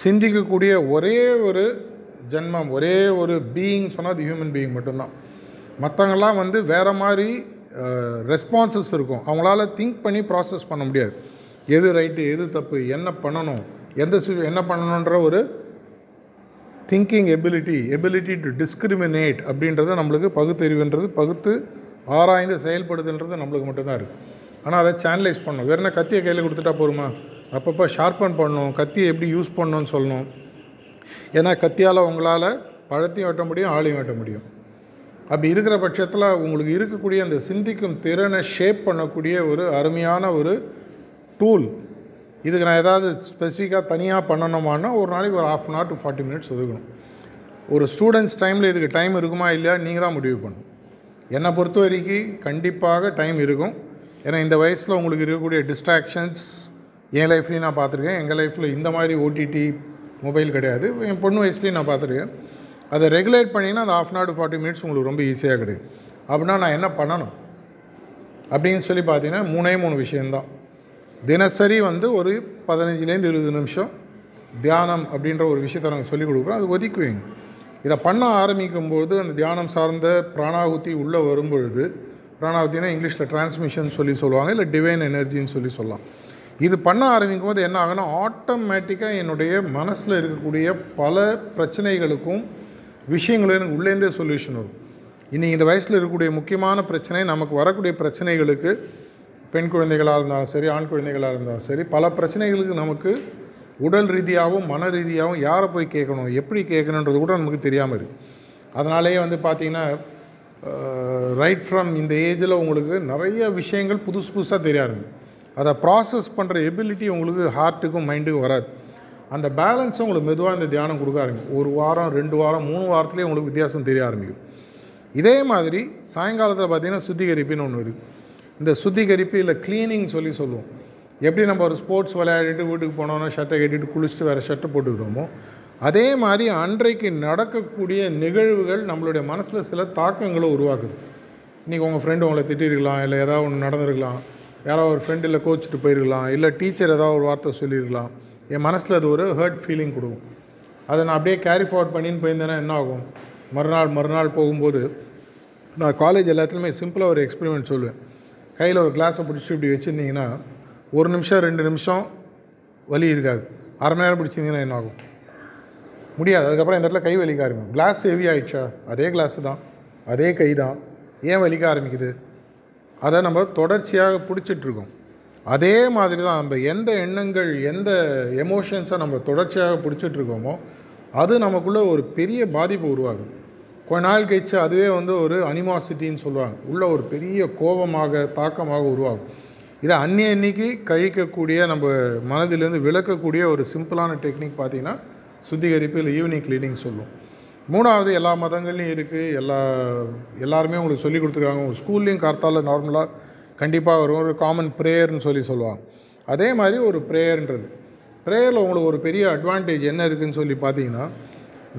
சிந்திக்கக்கூடிய ஒரே ஒரு ஜென்மம், ஒரே ஒரு பீயிங் சொன்னால் அது ஹியூமன் பீயிங் மட்டும்தான். மற்றவங்களாம் வந்து வேறு மாதிரி ரெஸ்பான்சஸ் இருக்கும், அவங்களால திங்க் பண்ணி ப்ராசஸ் பண்ண முடியாது. எது ரைட்டு, எது தப்பு, என்ன பண்ணணும், என்ன பண்ணணுன்ற ஒரு திங்கிங் எபிலிட்டி டு டிஸ்கிரிமினேட் அப்படின்றது நம்மளுக்கு பகுத்தறிவுன்றது, பகுத்து ஆராய்ந்து செயல்படுதுன்றது நம்மளுக்கு மட்டும்தான் இருக்குது. ஆனால் அதை சேனலைஸ் பண்ணணும். வேறு என்ன கத்தியை கையில் கொடுத்துட்டா போருமா? அப்பப்போ ஷார்ப்பன் பண்ணணும், கத்தியை எப்படி யூஸ் பண்ணணும்னு சொல்லணும். ஏன்னா கத்தியால் உங்களால் பழத்தையும் வெட்ட முடியும், ஆளையும் வெட்ட முடியும். அப்படி இருக்கிற பட்சத்தில் உங்களுக்கு இருக்கக்கூடிய அந்த சிந்திக்கும் திறனை ஷேப் பண்ணக்கூடிய ஒரு அருமையான ஒரு டூல். இதுக்கு நான் ஏதாவது ஸ்பெசிஃபிக்காக தனியாக பண்ணணுமானா ஒரு நாளைக்கு ஒரு 30 to 40 minutes ஒதுக்கணும். ஒரு ஸ்டூடெண்ட்ஸ் டைமில் இதுக்கு டைம் இருக்குமா இல்லையா நீங்கள் தான் முடிவு பண்ணணும். என்னை பொறுத்த வரைக்கும் கண்டிப்பாக டைம் இருக்கும். ஏன்னா இந்த வயசில் உங்களுக்கு இருக்கக்கூடிய டிஸ்ட்ராக்ஷன்ஸ் என் லைஃப்லேயும் நான் பார்த்துருக்கேன். எங்கள் லைஃப்பில் இந்த மாதிரி ஓடிடி மொபைல் கிடையாது, என் பொண்ணு வயசுலேயும் நான் பார்த்துருக்கேன். அதை ரெகுலேட் பண்ணிங்கன்னா அந்த 30 to 40 minutes உங்களுக்கு ரொம்ப ஈஸியாக கிடைக்கும். அப்படின்னா நான் என்ன பண்ணணும் அப்படின்னு சொல்லி பார்த்தீங்கன்னா 3 விஷயந்தான். தினசரி வந்து ஒரு 15லேருந்து 20 நிமிஷம் தியானம் அப்படின்ற ஒரு விஷயத்தை நாங்கள் சொல்லிக் கொடுக்குறோம். அது ஒதுக்குவீங்க. இதை பண்ண ஆரம்பிக்கும்போது அந்த தியானம் சார்ந்த பிராணாகுதி உள்ளே வரும்பொழுது, பிராணாகுத்தினா இங்கிலீஷில் டிரான்ஸ்மிஷன் சொல்லுவாங்க, இல்லை டிவைன் எனர்ஜின்னு சொல்லலாம். இது பண்ண ஆரம்பிக்கும் போது என்ன ஆகுன்னா, ஆட்டோமேட்டிக்காக என்னுடைய மனசில் இருக்கக்கூடிய பல பிரச்சனைகளுக்கும் விஷயங்களும் எனக்கு உள்ளேந்தே சொல்யூஷன் வரும். இன்றைக்கி இந்த வயசில் இருக்கக்கூடிய முக்கியமான பிரச்சனை, நமக்கு வரக்கூடிய பிரச்சனைகளுக்கு, பெண் குழந்தைகளாக இருந்தாலும் சரி, ஆண் குழந்தைகளாக இருந்தாலும் சரி, பல பிரச்சனைகளுக்கு நமக்கு உடல் ரீதியாகவும் மன ரீதியாகவும் யாரை போய் கேட்கணும், எப்படி கேட்கணுன்றது கூட நமக்கு தெரியாமல் இருக்குது. அதனாலேயே வந்து பார்த்திங்கன்னா ரைட் ஃப்ரம் இந்த ஏஜில் உங்களுக்கு நிறைய விஷயங்கள் புதுசு புதுசாக தெரிய ஆரம்பிக்கும். அதை ப்ராசஸ் பண்ணுற எபிலிட்டி உங்களுக்கு ஹார்ட்டுக்கும் மைண்டுக்கும் வராது. அந்த பேலன்ஸும் உங்களுக்கு மெதுவாக இந்த தியானம் கொடுக்க ஆரம்பிக்கும். 1 வாரம், 2 வாரம், 3 வாரத்துலேயே உங்களுக்கு வித்தியாசம் தெரிய ஆரம்பிக்கும். இதே மாதிரி சாயங்காலத்தில் பார்த்திங்கன்னா சுத்திகரிப்புன்னு ஒன்று இருக்குது. இந்த சுத்திகரிப்பு இல்லை க்ளீனிங் சொல்லுவோம். எப்படி நம்ம ஒரு ஸ்போர்ட்ஸ் விளையாடிட்டு வீட்டுக்கு போனோன்னா ஷர்ட்டை கட்டிட்டு குளிச்சுட்டு வேறு ஷர்ட்டை போட்டுக்கிறோமோ, அதே மாதிரி அன்றைக்கு நடக்கக்கூடிய நிகழ்வுகள் நம்மளுடைய மனசில் சில தாக்கங்களை உருவாக்குது. இன்றைக்கி உங்கள் ஃப்ரெண்டு உங்களை திட்டிருக்கலாம், இல்லை ஏதாவது ஒன்று நடந்திருக்கலாம், யாராவது ஒரு ஃப்ரெண்டு இல்லை கோச்சிட்டு போயிருக்கலாம், இல்லை டீச்சர் ஏதாவது ஒரு வார்த்தை சொல்லியிருக்கலாம். என் மனசில் அது ஒரு ஹர்ட் ஃபீலிங் கொடுக்கும். அதை நான் அப்படியே கேரி ஃபார்வர்ட் பண்ணின்னு போயிருந்தேன்னா என்ன ஆகும், மறுநாள் போகும்போது நான் காலேஜ் எல்லாத்துலேயுமே சிம்பிளாக ஒரு எக்ஸ்பெரிமெண்ட் சொல்லுவேன். கையில் ஒரு கிளாஸை பிடிச்சி இப்படி வச்சுருந்தீங்கன்னா 1 நிமிஷம் 2 நிமிஷம் வலி இருக்காது. அரை மணி நேரம் பிடிச்சிருந்தீங்கன்னா என்ன ஆகும், முடியாது. அதுக்கப்புறம் இந்த இடத்துல கை வலிக்க ஆரம்பிக்கும். கிளாஸ் ஹெவி ஆகிடுச்சா, அதே கிளாஸு தான், அதே கை தான், ஏன் வலிக்க ஆரம்பிக்குது? அதை நம்ம தொடர்ச்சியாக பிடிச்சிட்ருக்கோம். அதே மாதிரி தான் நம்ம எந்த எண்ணங்கள், எந்த எமோஷன்ஸை நம்ம தொடர்ச்சியாக பிடிச்சிட்ருக்கோமோ அது நமக்குள்ளே ஒரு பெரிய பாதிப்பை உருவாகுது. கொஞ்ச நாள் கழிச்சு அதுவே வந்து ஒரு அனிமாசிட்டின்னு சொல்லுவாங்க, உள்ள ஒரு பெரிய கோபமாக தாக்கமாக உருவாகும். இதை அன்னைக்கு கழிக்கக்கூடிய, நம்ம மனதிலேருந்து விளக்கக்கூடிய ஒரு சிம்பிளான டெக்னிக் பார்த்திங்கன்னா சுத்திகரிப்பு, இல்லை ஈவினிங் க்ளீனிங் சொல்லுவோம். 3வது எல்லா மதங்கள்லையும் இருக்குது, எல்லாருமே உங்களுக்கு சொல்லி கொடுத்துருக்காங்க. ஒரு ஸ்கூல்லையும் கார்த்தால நார்மலாக கண்டிப்பாக வரும் ஒரு காமன் ப்ரேயர்னு சொல்லுவாங்க. அதே மாதிரி ஒரு ப்ரேயர்ன்றது, ப்ரேயரில் உங்களுக்கு ஒரு பெரிய அட்வான்டேஜ் என்ன இருக்குதுன்னு சொல்லி பார்த்தீங்கன்னா,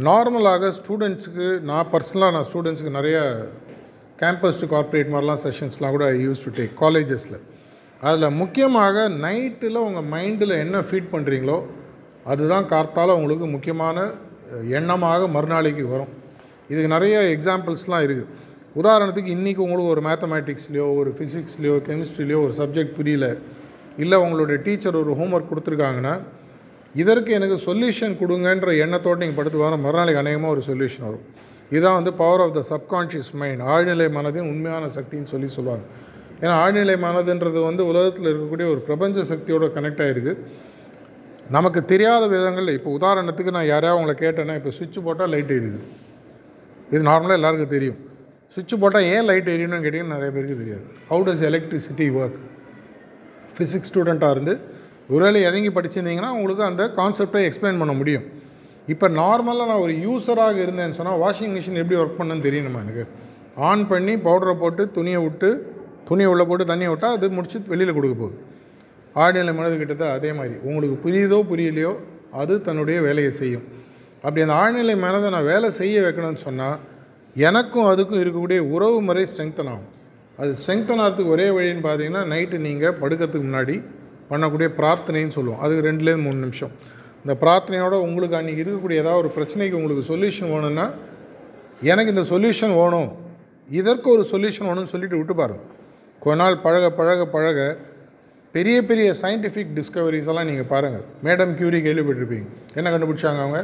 நார்மலாக ஸ்டூடெண்ட்ஸுக்கு, நான் ஸ்டூடெண்ட்ஸுக்கு நிறைய கேம்பஸ் டு கார்ப்பரேட் மாதிரிலாம் செஷன்ஸ்லாம் கூட யூஸ் டு டேக் காலேஜஸில். அதில் முக்கியமாக நைட்டில் உங்கள் மைண்டில் என்ன ஃபீட் பண்ணுறீங்களோ அதுதான் கார்த்தால உங்களுக்கு முக்கியமான எண்ணமாக மறுநாளைக்கு வரும். இதுக்கு நிறைய எக்ஸாம்பிள்ஸ்லாம் இருக்குது. உதாரணத்துக்கு இன்றைக்கி உங்களுக்கு ஒரு மேத்தமேட்டிக்ஸ்லையோ, ஒரு ஃபிசிக்ஸ்லையோ, கெமிஸ்ட்ரிலையோ ஒரு சப்ஜெக்ட் புரியல, இல்லை உங்களுடைய டீச்சர் ஒரு ஹோம்ஒர்க் கொடுத்துருக்காங்கன்னா இதற்கு எனக்கு சொல்யூஷன் கொடுங்கன்ற எண்ணத்தோடு நீங்கள் படுத்து வர மறுநாளைக்கு அநேகமாக ஒரு சொல்யூஷன் வரும். இதுதான் வந்து power of the subconscious mind, ஆழ்நிலை மனதின் உண்மையான சக்தின்னு சொல்லுவாங்க. ஏன்னா ஆழ்நிலை மனதுன்றது வந்து உலகத்தில் இருக்கக்கூடிய ஒரு பிரபஞ்ச சக்தியோட கனெக்ட் ஆகிருக்கு. நமக்கு தெரியாத விதங்கள், இப்போ உதாரணத்துக்கு நான் யாரையா அவங்கள கேட்டேன்னா, இப்போ சுவிட்ச் போட்டால் லைட் எரியுது, இது நார்மலாக எல்லாருக்கும் தெரியும். சுவிட்ச் போட்டால் ஏன் லைட் எரியணும்னு கேட்டிங்கன்னா நிறைய பேருக்கு தெரியாது. How does electricity work? Physics ஸ்டூடெண்ட்டாக இருந்து ஒருவேளை இறங்கி படிச்சிருந்தீங்கன்னா உங்களுக்கு அந்த கான்செப்டை எக்ஸ்பிளைன் பண்ண முடியும். இப்போ நார்மலாக நான் ஒரு யூஸராக இருந்தேன்னு சொன்னால் வாஷிங் மிஷின் எப்படி ஒர்க் பண்ணுன்னு தெரியும். நம்ம எனக்கு ஆன் பண்ணி பவுடரை போட்டு துணியை உள்ளே போட்டு தண்ணியை விட்டால் அது முடிச்சு வெளியில் கொடுக்க போகுது. ஆழ்நிலை மனதுக்கிட்ட அதே மாதிரி உங்களுக்கு புரியுதோ புரியலையோ அது தன்னுடைய வேலையை செய்யும். அப்படி அந்த ஆழ்நிலை மனதை நான் வேலை செய்ய வைக்கணும்னு சொன்னால் எனக்கும் அதுக்கும் இருக்கக்கூடிய உறவு முறை ஸ்ட்ரெங்தன் ஆகும். அது ஸ்ட்ரெங்தன் ஆகிறதுக்கு ஒரே வழின்னு பார்த்தீங்கன்னா, நைட்டு நீங்கள் படுக்கிறதுக்கு முன்னாடி பண்ணக்கூடிய பிரார்த்தனைன்னு சொல்லுவோம். அதுக்கு 2-3 நிமிஷம் இந்த பிரார்த்தனையோட உங்களுக்கு அன்றைக்கி இருக்கக்கூடிய ஏதாவது ஒரு பிரச்சனைக்கு உங்களுக்கு சொல்யூஷன் வேணும்னா, எனக்கு இந்த சொல்யூஷன் வேணும், இதற்கு ஒரு சொல்யூஷன் வேணும்னு சொல்லிட்டு விட்டு பாருங்க. கொஞ்ச நாள் பழக பழக பழக பெரிய பெரிய சயின்டிஃபிக் டிஸ்கவரிஸ் எல்லாம் நீங்கள் பாருங்கள். மேடம் கியூரி கேள்விப்பட்டிருப்பீங்க. என்ன கண்டுபிடிச்சாங்க அவங்க?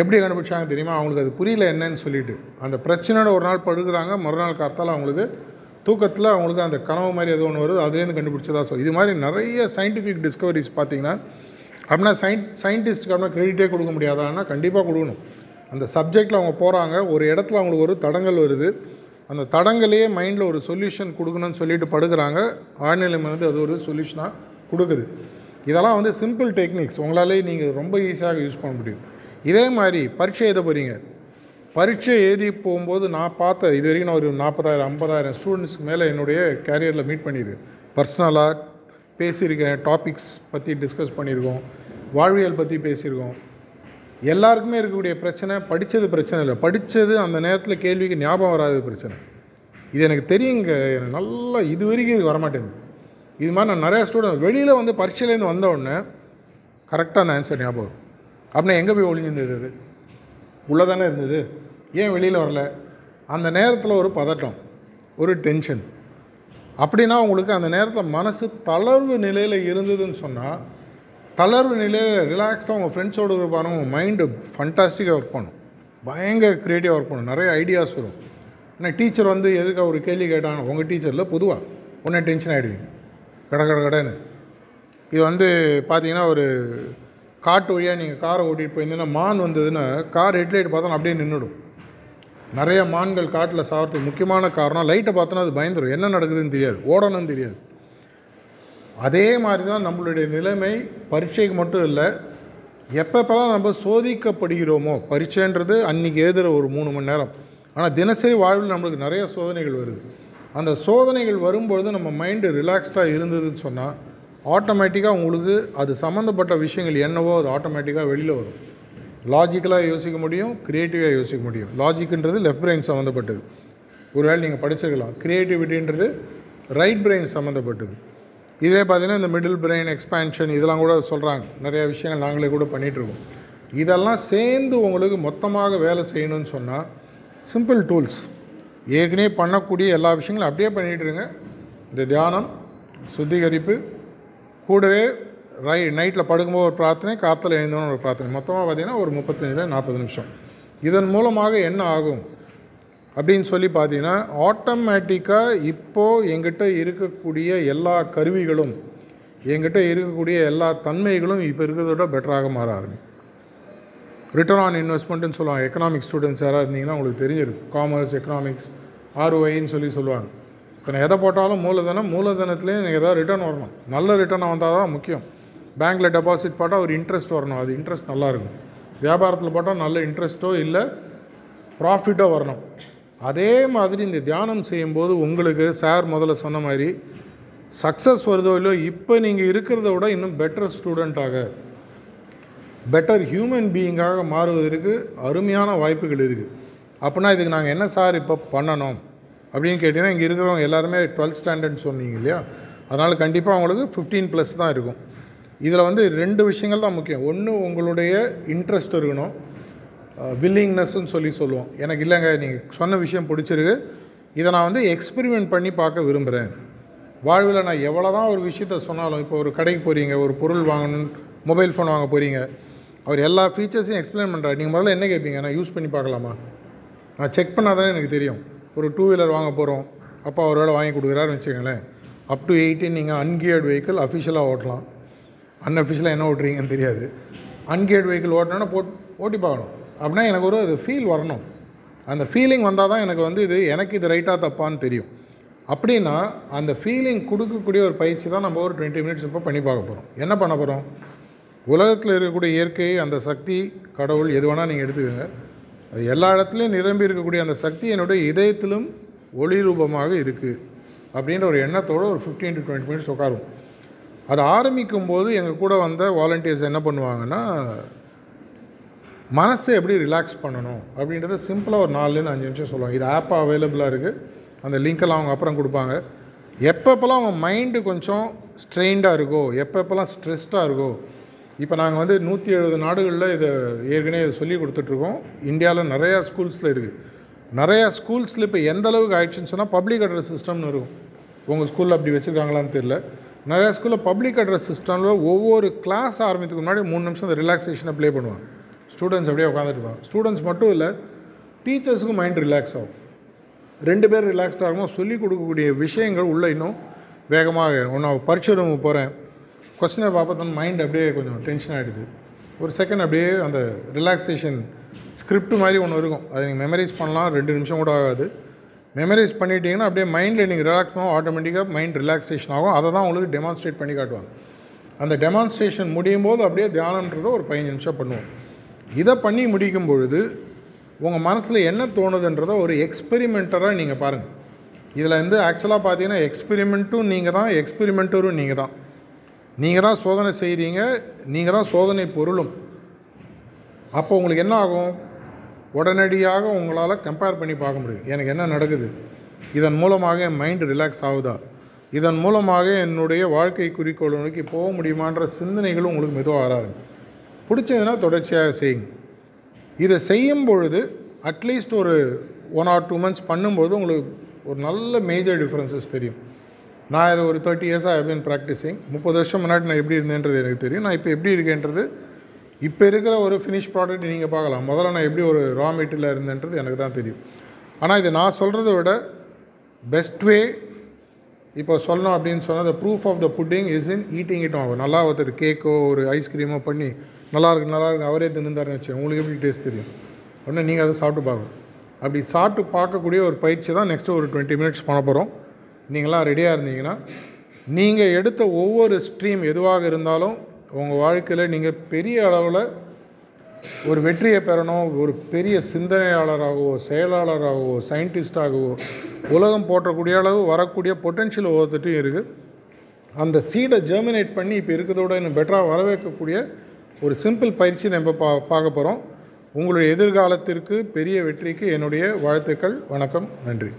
எப்படி கண்டுபிடிச்சாங்க தெரியுமா? அவங்களுக்கு அது புரியல என்னன்னு சொல்லிட்டு அந்த பிரச்சனையோட ஒரு நாள் படுக்கிறாங்க, மறுநாள் காத்தால் அவங்களுக்கு தூக்கத்தில் அவங்களுக்கு அந்த கனவு மாதிரி ஏதோ ஒன்று வருது, அதுலேருந்து கண்டுபிடிச்சதா சொல்லி. இது மாதிரி நிறைய சயின்டிஃபிக் டிஸ்கவரிஸ் பார்த்தீங்கன்னா, அப்படின்னா சயின்டிஸ்ட்டுக்கு அப்படின்னா கிரெடிட்டே கொடுக்க முடியாதான்னா கண்டிப்பாக கொடுக்கணும். அந்த சப்ஜெக்டில் அவங்க போகிறாங்க, ஒரு இடத்துல அவங்களுக்கு ஒரு தடங்கல் வருது, அந்த தடங்கலையே மைண்டில் ஒரு சொல்யூஷன் கொடுக்கணும்னு சொல்லிட்டு படுக்கிறாங்க. ஆழ்நிலை மனது அது ஒரு சொல்யூஷனாக கொடுக்குது. இதெல்லாம் வந்து சிம்பிள் டெக்னிக்ஸ், உங்களாலே நீங்கள் ரொம்ப ஈஸியாக யூஸ் பண்ண முடியும். இதே மாதிரி பரீட்சை எழுத போகிறீங்க. பரீட்சை எழுதி போகும்போது நான் பார்த்த இது வரைக்கும் நான் ஒரு 40,000-50,000 ஸ்டூடெண்ட்ஸ்க்கு மேலே என்னுடைய கேரியரில் மீட் பண்ணியிருக்கேன். பர்சனலாக பேசியிருக்கேன், டாபிக்ஸ் பற்றி டிஸ்கஸ் பண்ணியிருக்கோம், வாழ்வியல் பற்றி பேசியிருக்கோம். எல்லாருக்குமே இருக்கக்கூடிய பிரச்சனை படித்தது அந்த நேரத்தில் கேள்விக்கு ஞாபகம் வராத பிரச்சனை. இது எனக்கு தெரியுங்க, எனக்கு நல்லா இது வரைக்கும் இது வரமாட்டேங்குது. இது மாதிரி நான் நிறையா ஸ்டூடெண்ட் வெளியில் வந்து பரீட்சையிலேருந்து வந்த உடனே கரெக்டாக அந்த ஆன்சர் ஞாபகம். அப்படின்னா எங்கே போய் ஒழிஞ்சிருந்தது? அது உள்ளே தானே இருந்தது, ஏன் வெளியில் வரல? அந்த நேரத்தில் ஒரு பதட்டம், ஒரு டென்ஷன். அப்படின்னா உங்களுக்கு அந்த நேரத்தில் மனசு தளர்வு நிலையில் இருந்ததுன்னு சொன்னால், தளர்வு நிலையில் ரிலாக்ஸ்டாக உங்கள் ஃப்ரெண்ட்ஸோடு இருப்பாங்க, உங்கள் மைண்டு ஃபண்டாஸ்டிக்காக ஒர்க் பண்ணும், பயங்கர க்ரியேட்டிவாக ஒர்க் பண்ணும், நிறைய ஐடியாஸ் வரும். ஆனால் டீச்சர் வந்து எதுக்காக ஒரு கேள்வி கேட்டாங்க, உங்கள் டீச்சரில் பொதுவாக உடனே டென்ஷன் ஆகிடுவீங்க, கடன்னு. இது வந்து பார்த்திங்கன்னா ஒரு காட்டு வழியாக நீங்கள் காரை ஓட்டிகிட்டு போயிருந்தீங்கன்னா மான் வந்ததுன்னா கார் ஹெட்லைட் பார்த்தோன்னா அப்படியே நின்றுடும். நிறைய மான்கள் காட்டில் சாகிறதுக்கு முக்கியமான காரணம் லைட்டை பார்த்தோன்னா அது பயந்துடும், என்ன நடக்குதுன்னு தெரியாது, ஓடணும்னு தெரியாது. அதே மாதிரி தான் நம்மளுடைய நிலைமை பரீட்சைக்கு மட்டும் இல்லை. எப்பப்பெல்லாம் நம்ம சோதிக்கப்படுகிறோமோ, பரீட்சைன்றது அன்றைக்கி எழுதுகிற ஒரு 3 மணி நேரம், ஆனால் தினசரி வாழ்வில் நம்மளுக்கு நிறைய சோதனைகள் வருது. அந்த சோதனைகள் வரும்பொழுது நம்ம மைண்டு ரிலாக்ஸ்டாக இருந்ததுன்னு சொன்னால் ஆட்டோமேட்டிக்காக உங்களுக்கு அது சம்மந்தப்பட்ட விஷயங்கள் என்னவோ அது ஆட்டோமேட்டிக்காக வெளியில் வரும். லாஜிக்கலாக யோசிக்க முடியும், க்ரியேட்டிவாக யோசிக்க முடியும். லாஜிக்குன்றது லெஃப்ட் பிரெயின் சம்மந்தப்பட்டது, ஒருவேளை நீங்கள் படிச்சிருக்கலாம். க்ரியேட்டிவிட்டின்றது ரைட் பிரெயின் சம்மந்தப்பட்டது. இதே பார்த்திங்கன்னா இந்த மிடில் பிரெயின் எக்ஸ்பேன்ஷன் இதெல்லாம் கூட சொல்கிறாங்க, நிறையா விஷயங்கள் நாங்களே கூட பண்ணிகிட்ருக்கோம். இதெல்லாம் சேர்ந்து உங்களுக்கு மொத்தமாக வேலை செய்யணும்னு சொன்னால் சிம்பிள் டூல்ஸ், ஏற்கனவே பண்ணக்கூடிய எல்லா விஷயங்களும் அப்படியே பண்ணிகிட்ருங்க. இந்த தியானம், சுத்திகரிப்பு, கூடவே நைட்டில் படுக்கும்போது ஒரு பிரார்த்தனை, காற்றுல எழுந்தோன்னு ஒரு பிரார்த்தனை, மொத்தமாக பார்த்திங்கன்னா ஒரு 35-40 நிமிஷம். இதன் மூலமாக என்ன ஆகும் அப்படின்னு சொல்லி பார்த்திங்கன்னா, ஆட்டோமேட்டிக்காக இப்போது எங்கிட்ட இருக்கக்கூடிய எல்லா கருவிகளும், எங்கிட்ட இருக்கக்கூடிய எல்லா தன்மைகளும் இப்போ இருக்கிறதோட பெட்டராக மாற ஆரம்பிக்கும். ரிட்டர்ன் ஆன் இன்வெஸ்ட்மெண்ட்டுன்னு சொல்லுவாங்க. எக்கனாமிக்ஸ் ஸ்டூடெண்ட்ஸ் யாராக இருந்தீங்கன்னா உங்களுக்கு தெரிஞ்சிருக்கும். காமர்ஸ், எக்கனாமிக்ஸ், ROIன்னு சொல்லுவாங்க. இப்போ நான் எதை போட்டாலும் மூலதனத்துலேயே எனக்கு எதாவது ரிட்டர்ன் வரணும். நல்ல ரிட்டர்னாக வந்தால் தான் முக்கியம். பேங்க்கில் டெபாசிட் போட்டால் ஒரு இன்ட்ரெஸ்ட் வரணும், அது இன்ட்ரெஸ்ட் நல்லாயிருக்கும். வியாபாரத்தில் போட்டால் நல்ல இன்ட்ரெஸ்ட்டோ இல்லை ப்ராஃபிட்டோ வரணும். அதே மாதிரி இந்த தியானம் செய்யும்போது உங்களுக்கு சார் முதல்ல சொன்ன மாதிரி சக்ஸஸ் வருதோ இல்லையோ, இப்போ நீங்கள் இருக்கிறத விட இன்னும் பெட்டர் ஸ்டூடெண்ட்டாக, பெட்டர் ஹியூமன் பீயிங்காக மாறுவதற்கு அருமையான வாய்ப்புகள் இருக்குது. அப்படின்னா இதுக்கு நாங்கள் என்ன சார் இப்போ பண்ணணும் அப்படின்னு கேட்டிங்கன்னா, இங்கே இருக்கிறவங்க எல்லாருமே 12th ஸ்டாண்டர்ட்னு சொன்னீங்க இல்லையா, அதனால் கண்டிப்பாக அவங்களுக்கு 15+ தான் இருக்கும். இதில் வந்து 2 விஷயங்கள் தான் முக்கியம். ஒன்று, உங்களுடைய இன்ட்ரெஸ்ட் இருக்கணும், வில்லிங்னஸ்ன்னு சொல்லுவோம். எனக்கு இல்லைங்க, நீங்கள் சொன்ன விஷயம் பிடிச்சிருக்கு, இதை நான் வந்து எக்ஸ்பெரிமெண்ட் பண்ணி பார்க்க விரும்புகிறேன். வாழ்வில் நான் எவ்வளோ தான் ஒரு விஷயத்த சொன்னாலும், இப்போ ஒரு கடைக்கு போகிறீங்க, ஒரு பொருள் வாங்கணும், மொபைல் ஃபோன் வாங்க போகிறீங்க, அவர் எல்லா ஃபீச்சர்ஸையும் எக்ஸ்பிளைன் பண்ணுறாரு, நீங்கள் முதல்ல என்ன கேட்பீங்க? நான் யூஸ் பண்ணி பார்க்கலாமா? நான் செக் பண்ணால் தானே எனக்கு தெரியும். ஒரு டூ வீலர் வாங்க போகிறோம், அப்பா ஒரு வேளை வாங்கி கொடுக்குறாருன்னு வச்சுக்கோங்களேன், அப் டு 18 நீங்கள் அன்கியர்டு வெஹிக்கிள் அஃபிஷியலாக ஓட்டலாம். அன்அஃபிஷியலாக என்ன ஓட்டுறீங்கன்னு தெரியாது. அன்கியர்டு வெஹிக்கிள் ஓட்டினோன்னா ஓட்டி பார்க்கணும். அப்படின்னா எனக்கு ஒரு அது ஃபீல் வரணும். அந்த ஃபீலிங் வந்தால் தான் எனக்கு வந்து இது ரைட்டாக தப்பான்னு தெரியும். அப்படின்னா அந்த ஃபீலிங் கொடுக்கக்கூடிய ஒரு பயிற்சி தான் நம்ம ஒரு 20 minutes இப்போ பண்ணி பார்க்க போகிறோம். என்ன பண்ண போகிறோம்? உலகத்தில் இருக்கக்கூடிய இயற்கை, அந்த சக்தி, கடவுள், எது வேணால் நீங்கள் எடுத்துக்கோங்க, அது எல்லா இடத்துலையும் நிரம்பி இருக்கக்கூடிய அந்த சக்தி என்னுடைய இதயத்திலும் ஒளி ரூபமாக இருக்குது அப்படின்ற ஒரு எண்ணத்தோடு ஒரு 15 to 20 minutes உட்காரும். அது ஆரம்பிக்கும் போது எங்கள் கூட வந்த வாலண்டியர்ஸ் என்ன பண்ணுவாங்கன்னா, மனசை எப்படி ரிலாக்ஸ் பண்ணணும் அப்படின்றத சிம்பிளாக ஒரு 4-5 நிமிஷம் சொல்லுவாங்க. இது ஆப்பாக அவைலபிளாக இருக்குது, அந்த லிங்கெல்லாம் அவங்க அப்புறம் கொடுப்பாங்க. எப்பப்பெல்லாம் அவங்க மைண்டு கொஞ்சம் ஸ்ட்ரெயின்டாக இருக்கோ, எப்பப்பெல்லாம் ஸ்ட்ரெஸ்டாக இருக்கோ, இப்போ நாங்கள் வந்து 170 நாடுகளில் இதை ஏற்கனவே இதை சொல்லி கொடுத்துட்ருக்கோம். இந்தியாவில் நிறையா ஸ்கூல்ஸில் இருக்குது. நிறையா ஸ்கூல்ஸில் இப்போ எந்த அளவுக்கு ஆயிடுச்சுன்னு சொன்னால் பப்ளிக் அட்ரஸ் சிஸ்டம்னு இருக்கும். உங்கள் ஸ்கூலில் அப்படி வச்சுருக்காங்களான்னு தெரியல. நிறையா ஸ்கூலில் பப்ளிக் அட்ரஸ் சிஸ்டமில் ஒவ்வொரு கிளாஸ் ஆரம்பித்துக்கு முன்னாடி 3 நிமிஷம் அந்த ரிலாக்ஸேஷனை ப்ளே பண்ணுவாங்க. ஸ்டூடெண்ட்ஸ் அப்படியே உட்காந்துட்டுருப்பாங்க. ஸ்டூடெண்ட்ஸ் மட்டும் இல்லை, டீச்சர்ஸுக்கும் மைண்ட் ரிலாக்ஸ் ஆகும். 2 பேர் ரிலாக்ஸ்டாக இருக்கும்போது சொல்லிக் கொடுக்கக்கூடிய விஷயங்கள் உள்ளே இன்னும் வேகமாக ஆகிடும். நான் பரீட்சை ரூமுக்கு போகிறேன், கொஸ்டினை பார்ப்போம், மைண்ட் அப்படியே கொஞ்சம் டென்ஷன் ஆகிடுது. ஒரு செகண்ட் அப்படியே அந்த ரிலாக்ஸேஷன் ஸ்கிரிப்ட் மாதிரி ஒன்று இருக்கும், அதை நீங்கள் மெமரைஸ் பண்ணலாம். 2 நிமிஷம் கூட ஆகாது. மெமரைஸ் பண்ணிட்டீங்கன்னா அப்படியே மைண்டில் நீங்கள் ரிலாக்ஸ் பண்ணோம், ஆட்டோமேட்டிக்காக மைண்ட் ரிலாக்ஸேஷன் ஆகும். அதை தான் உங்களுக்கு டெமான்ஸ்ட்ரேட் பண்ணி காட்டுவாங்க. அந்த டெமான்ஸ்ட்ரேஷன் முடியும் போது அப்படியே தியானம்ன்றதை ஒரு 15 நிமிஷம் பண்ணுவோம். இதை பண்ணி முடிக்கும் பொழுது உங்கள் மனசில் என்ன தோணுதுன்றதை ஒரு எக்ஸ்பெரிமெண்ட்டராக நீங்கள் பாருங்கள். இதில் வந்து ஆக்சுவலாக பார்த்தீங்கன்னா எக்ஸ்பெரிமெண்ட்டும் நீங்கள் தான், எக்ஸ்பெரிமெண்ட்டரும் நீங்கள் தான். நீங்கள் தான் சோதனை செய்கிறீங்க, நீங்கள் தான் சோதனை பொருளும். அப்போ உங்களுக்கு என்ன ஆகும்? உடனடியாக உங்களால் கம்பேர் பண்ணி பார்க்க முடியும். எனக்கு என்ன நடக்குது, இதன் மூலமாக என் மைண்டு ரிலாக்ஸ் ஆகுதா, இதன் மூலமாக என்னுடைய வாழ்க்கை குறிக்கோள் நோக்கி போக முடியுமான்ற சிந்தனைகளும் உங்களுக்கு மெதுவாக ஆரம்பிக்கும். பிடிச்சதுன்னா தொடர்ச்சியாக செய்யுங்க. இதை செய்யும் பொழுது அட்லீஸ்ட் ஒரு 1 or 2 months பண்ணும்போது உங்களுக்கு ஒரு நல்ல மேஜர் டிஃப்ரென்சஸ் தெரியும். நான் இதை ஒரு 30 years ஐ ஹவ் ப்ராக்டிஸிங். 30 வருஷம் முன்னாடி நான் எப்படி இருந்தேன்றது எனக்கு தெரியும். நான் இப்போ எப்படி இருக்கேன்றது, இப்போ இருக்கிற ஒரு ஃபினிஷ் ப்ராடக்ட் நீங்கள் பார்க்கலாம். முதல்ல நான் எப்படி ஒரு ரா மெட்டீரியலாக இருந்தேன்றது எனக்கு தான் தெரியும். ஆனால் இது நான் சொல்கிறத விட பெஸ்ட் வே இப்போ சொல்லணும் அப்படின்னு சொன்னால், the proof of the pudding is in eating it. ஆகும் நல்லா ஒருத்தர் கேக்கோ ஒரு ஐஸ்கிரீமோ பண்ணி நல்லாயிருக்கு அவரே தின்னுந்தாருன்னு வச்சு உங்களுக்கு எப்படி டேஸ்ட் தெரியும். உடனே நீங்கள் அதை சாப்பிட்டு பார்க்கணும். அப்படி சாப்பிட்டு பார்க்கக்கூடிய ஒரு பயிற்சி தான் நெக்ஸ்ட்டு ஒரு 20 minutes பண்ண போகிறோம். நீங்களாம் ரெடியாக இருந்தீங்கன்னா நீங்கள் எடுத்த ஒவ்வொரு ஸ்ட்ரீம் எதுவாக இருந்தாலும் உங்கள் வாழ்க்கையில் நீங்கள் பெரிய அளவில் ஒரு வெற்றியை பெறணும், ஒரு பெரிய சிந்தனையாளராகவோ, செயலாளராகவோ, சயின்டிஸ்டாகவோ, உலகம் போற்றக்கூடிய அளவு வரக்கூடிய பொட்டென்ஷியல் ஒவ்வொருத்தையும் இருக்குது. அந்த சீடை ஜெர்மினேட் பண்ணி இப்போ இருக்கிறதோட இன்னும் பெட்டராக வரவேற்கக்கூடிய ஒரு சிம்பிள் பயிற்சி நம்ம பார்க்க போகிறோம். உங்களுடைய எதிர்காலத்திற்கு, பெரிய வெற்றிக்கு என்னுடைய வாழ்த்துக்கள். வணக்கம், நன்றி.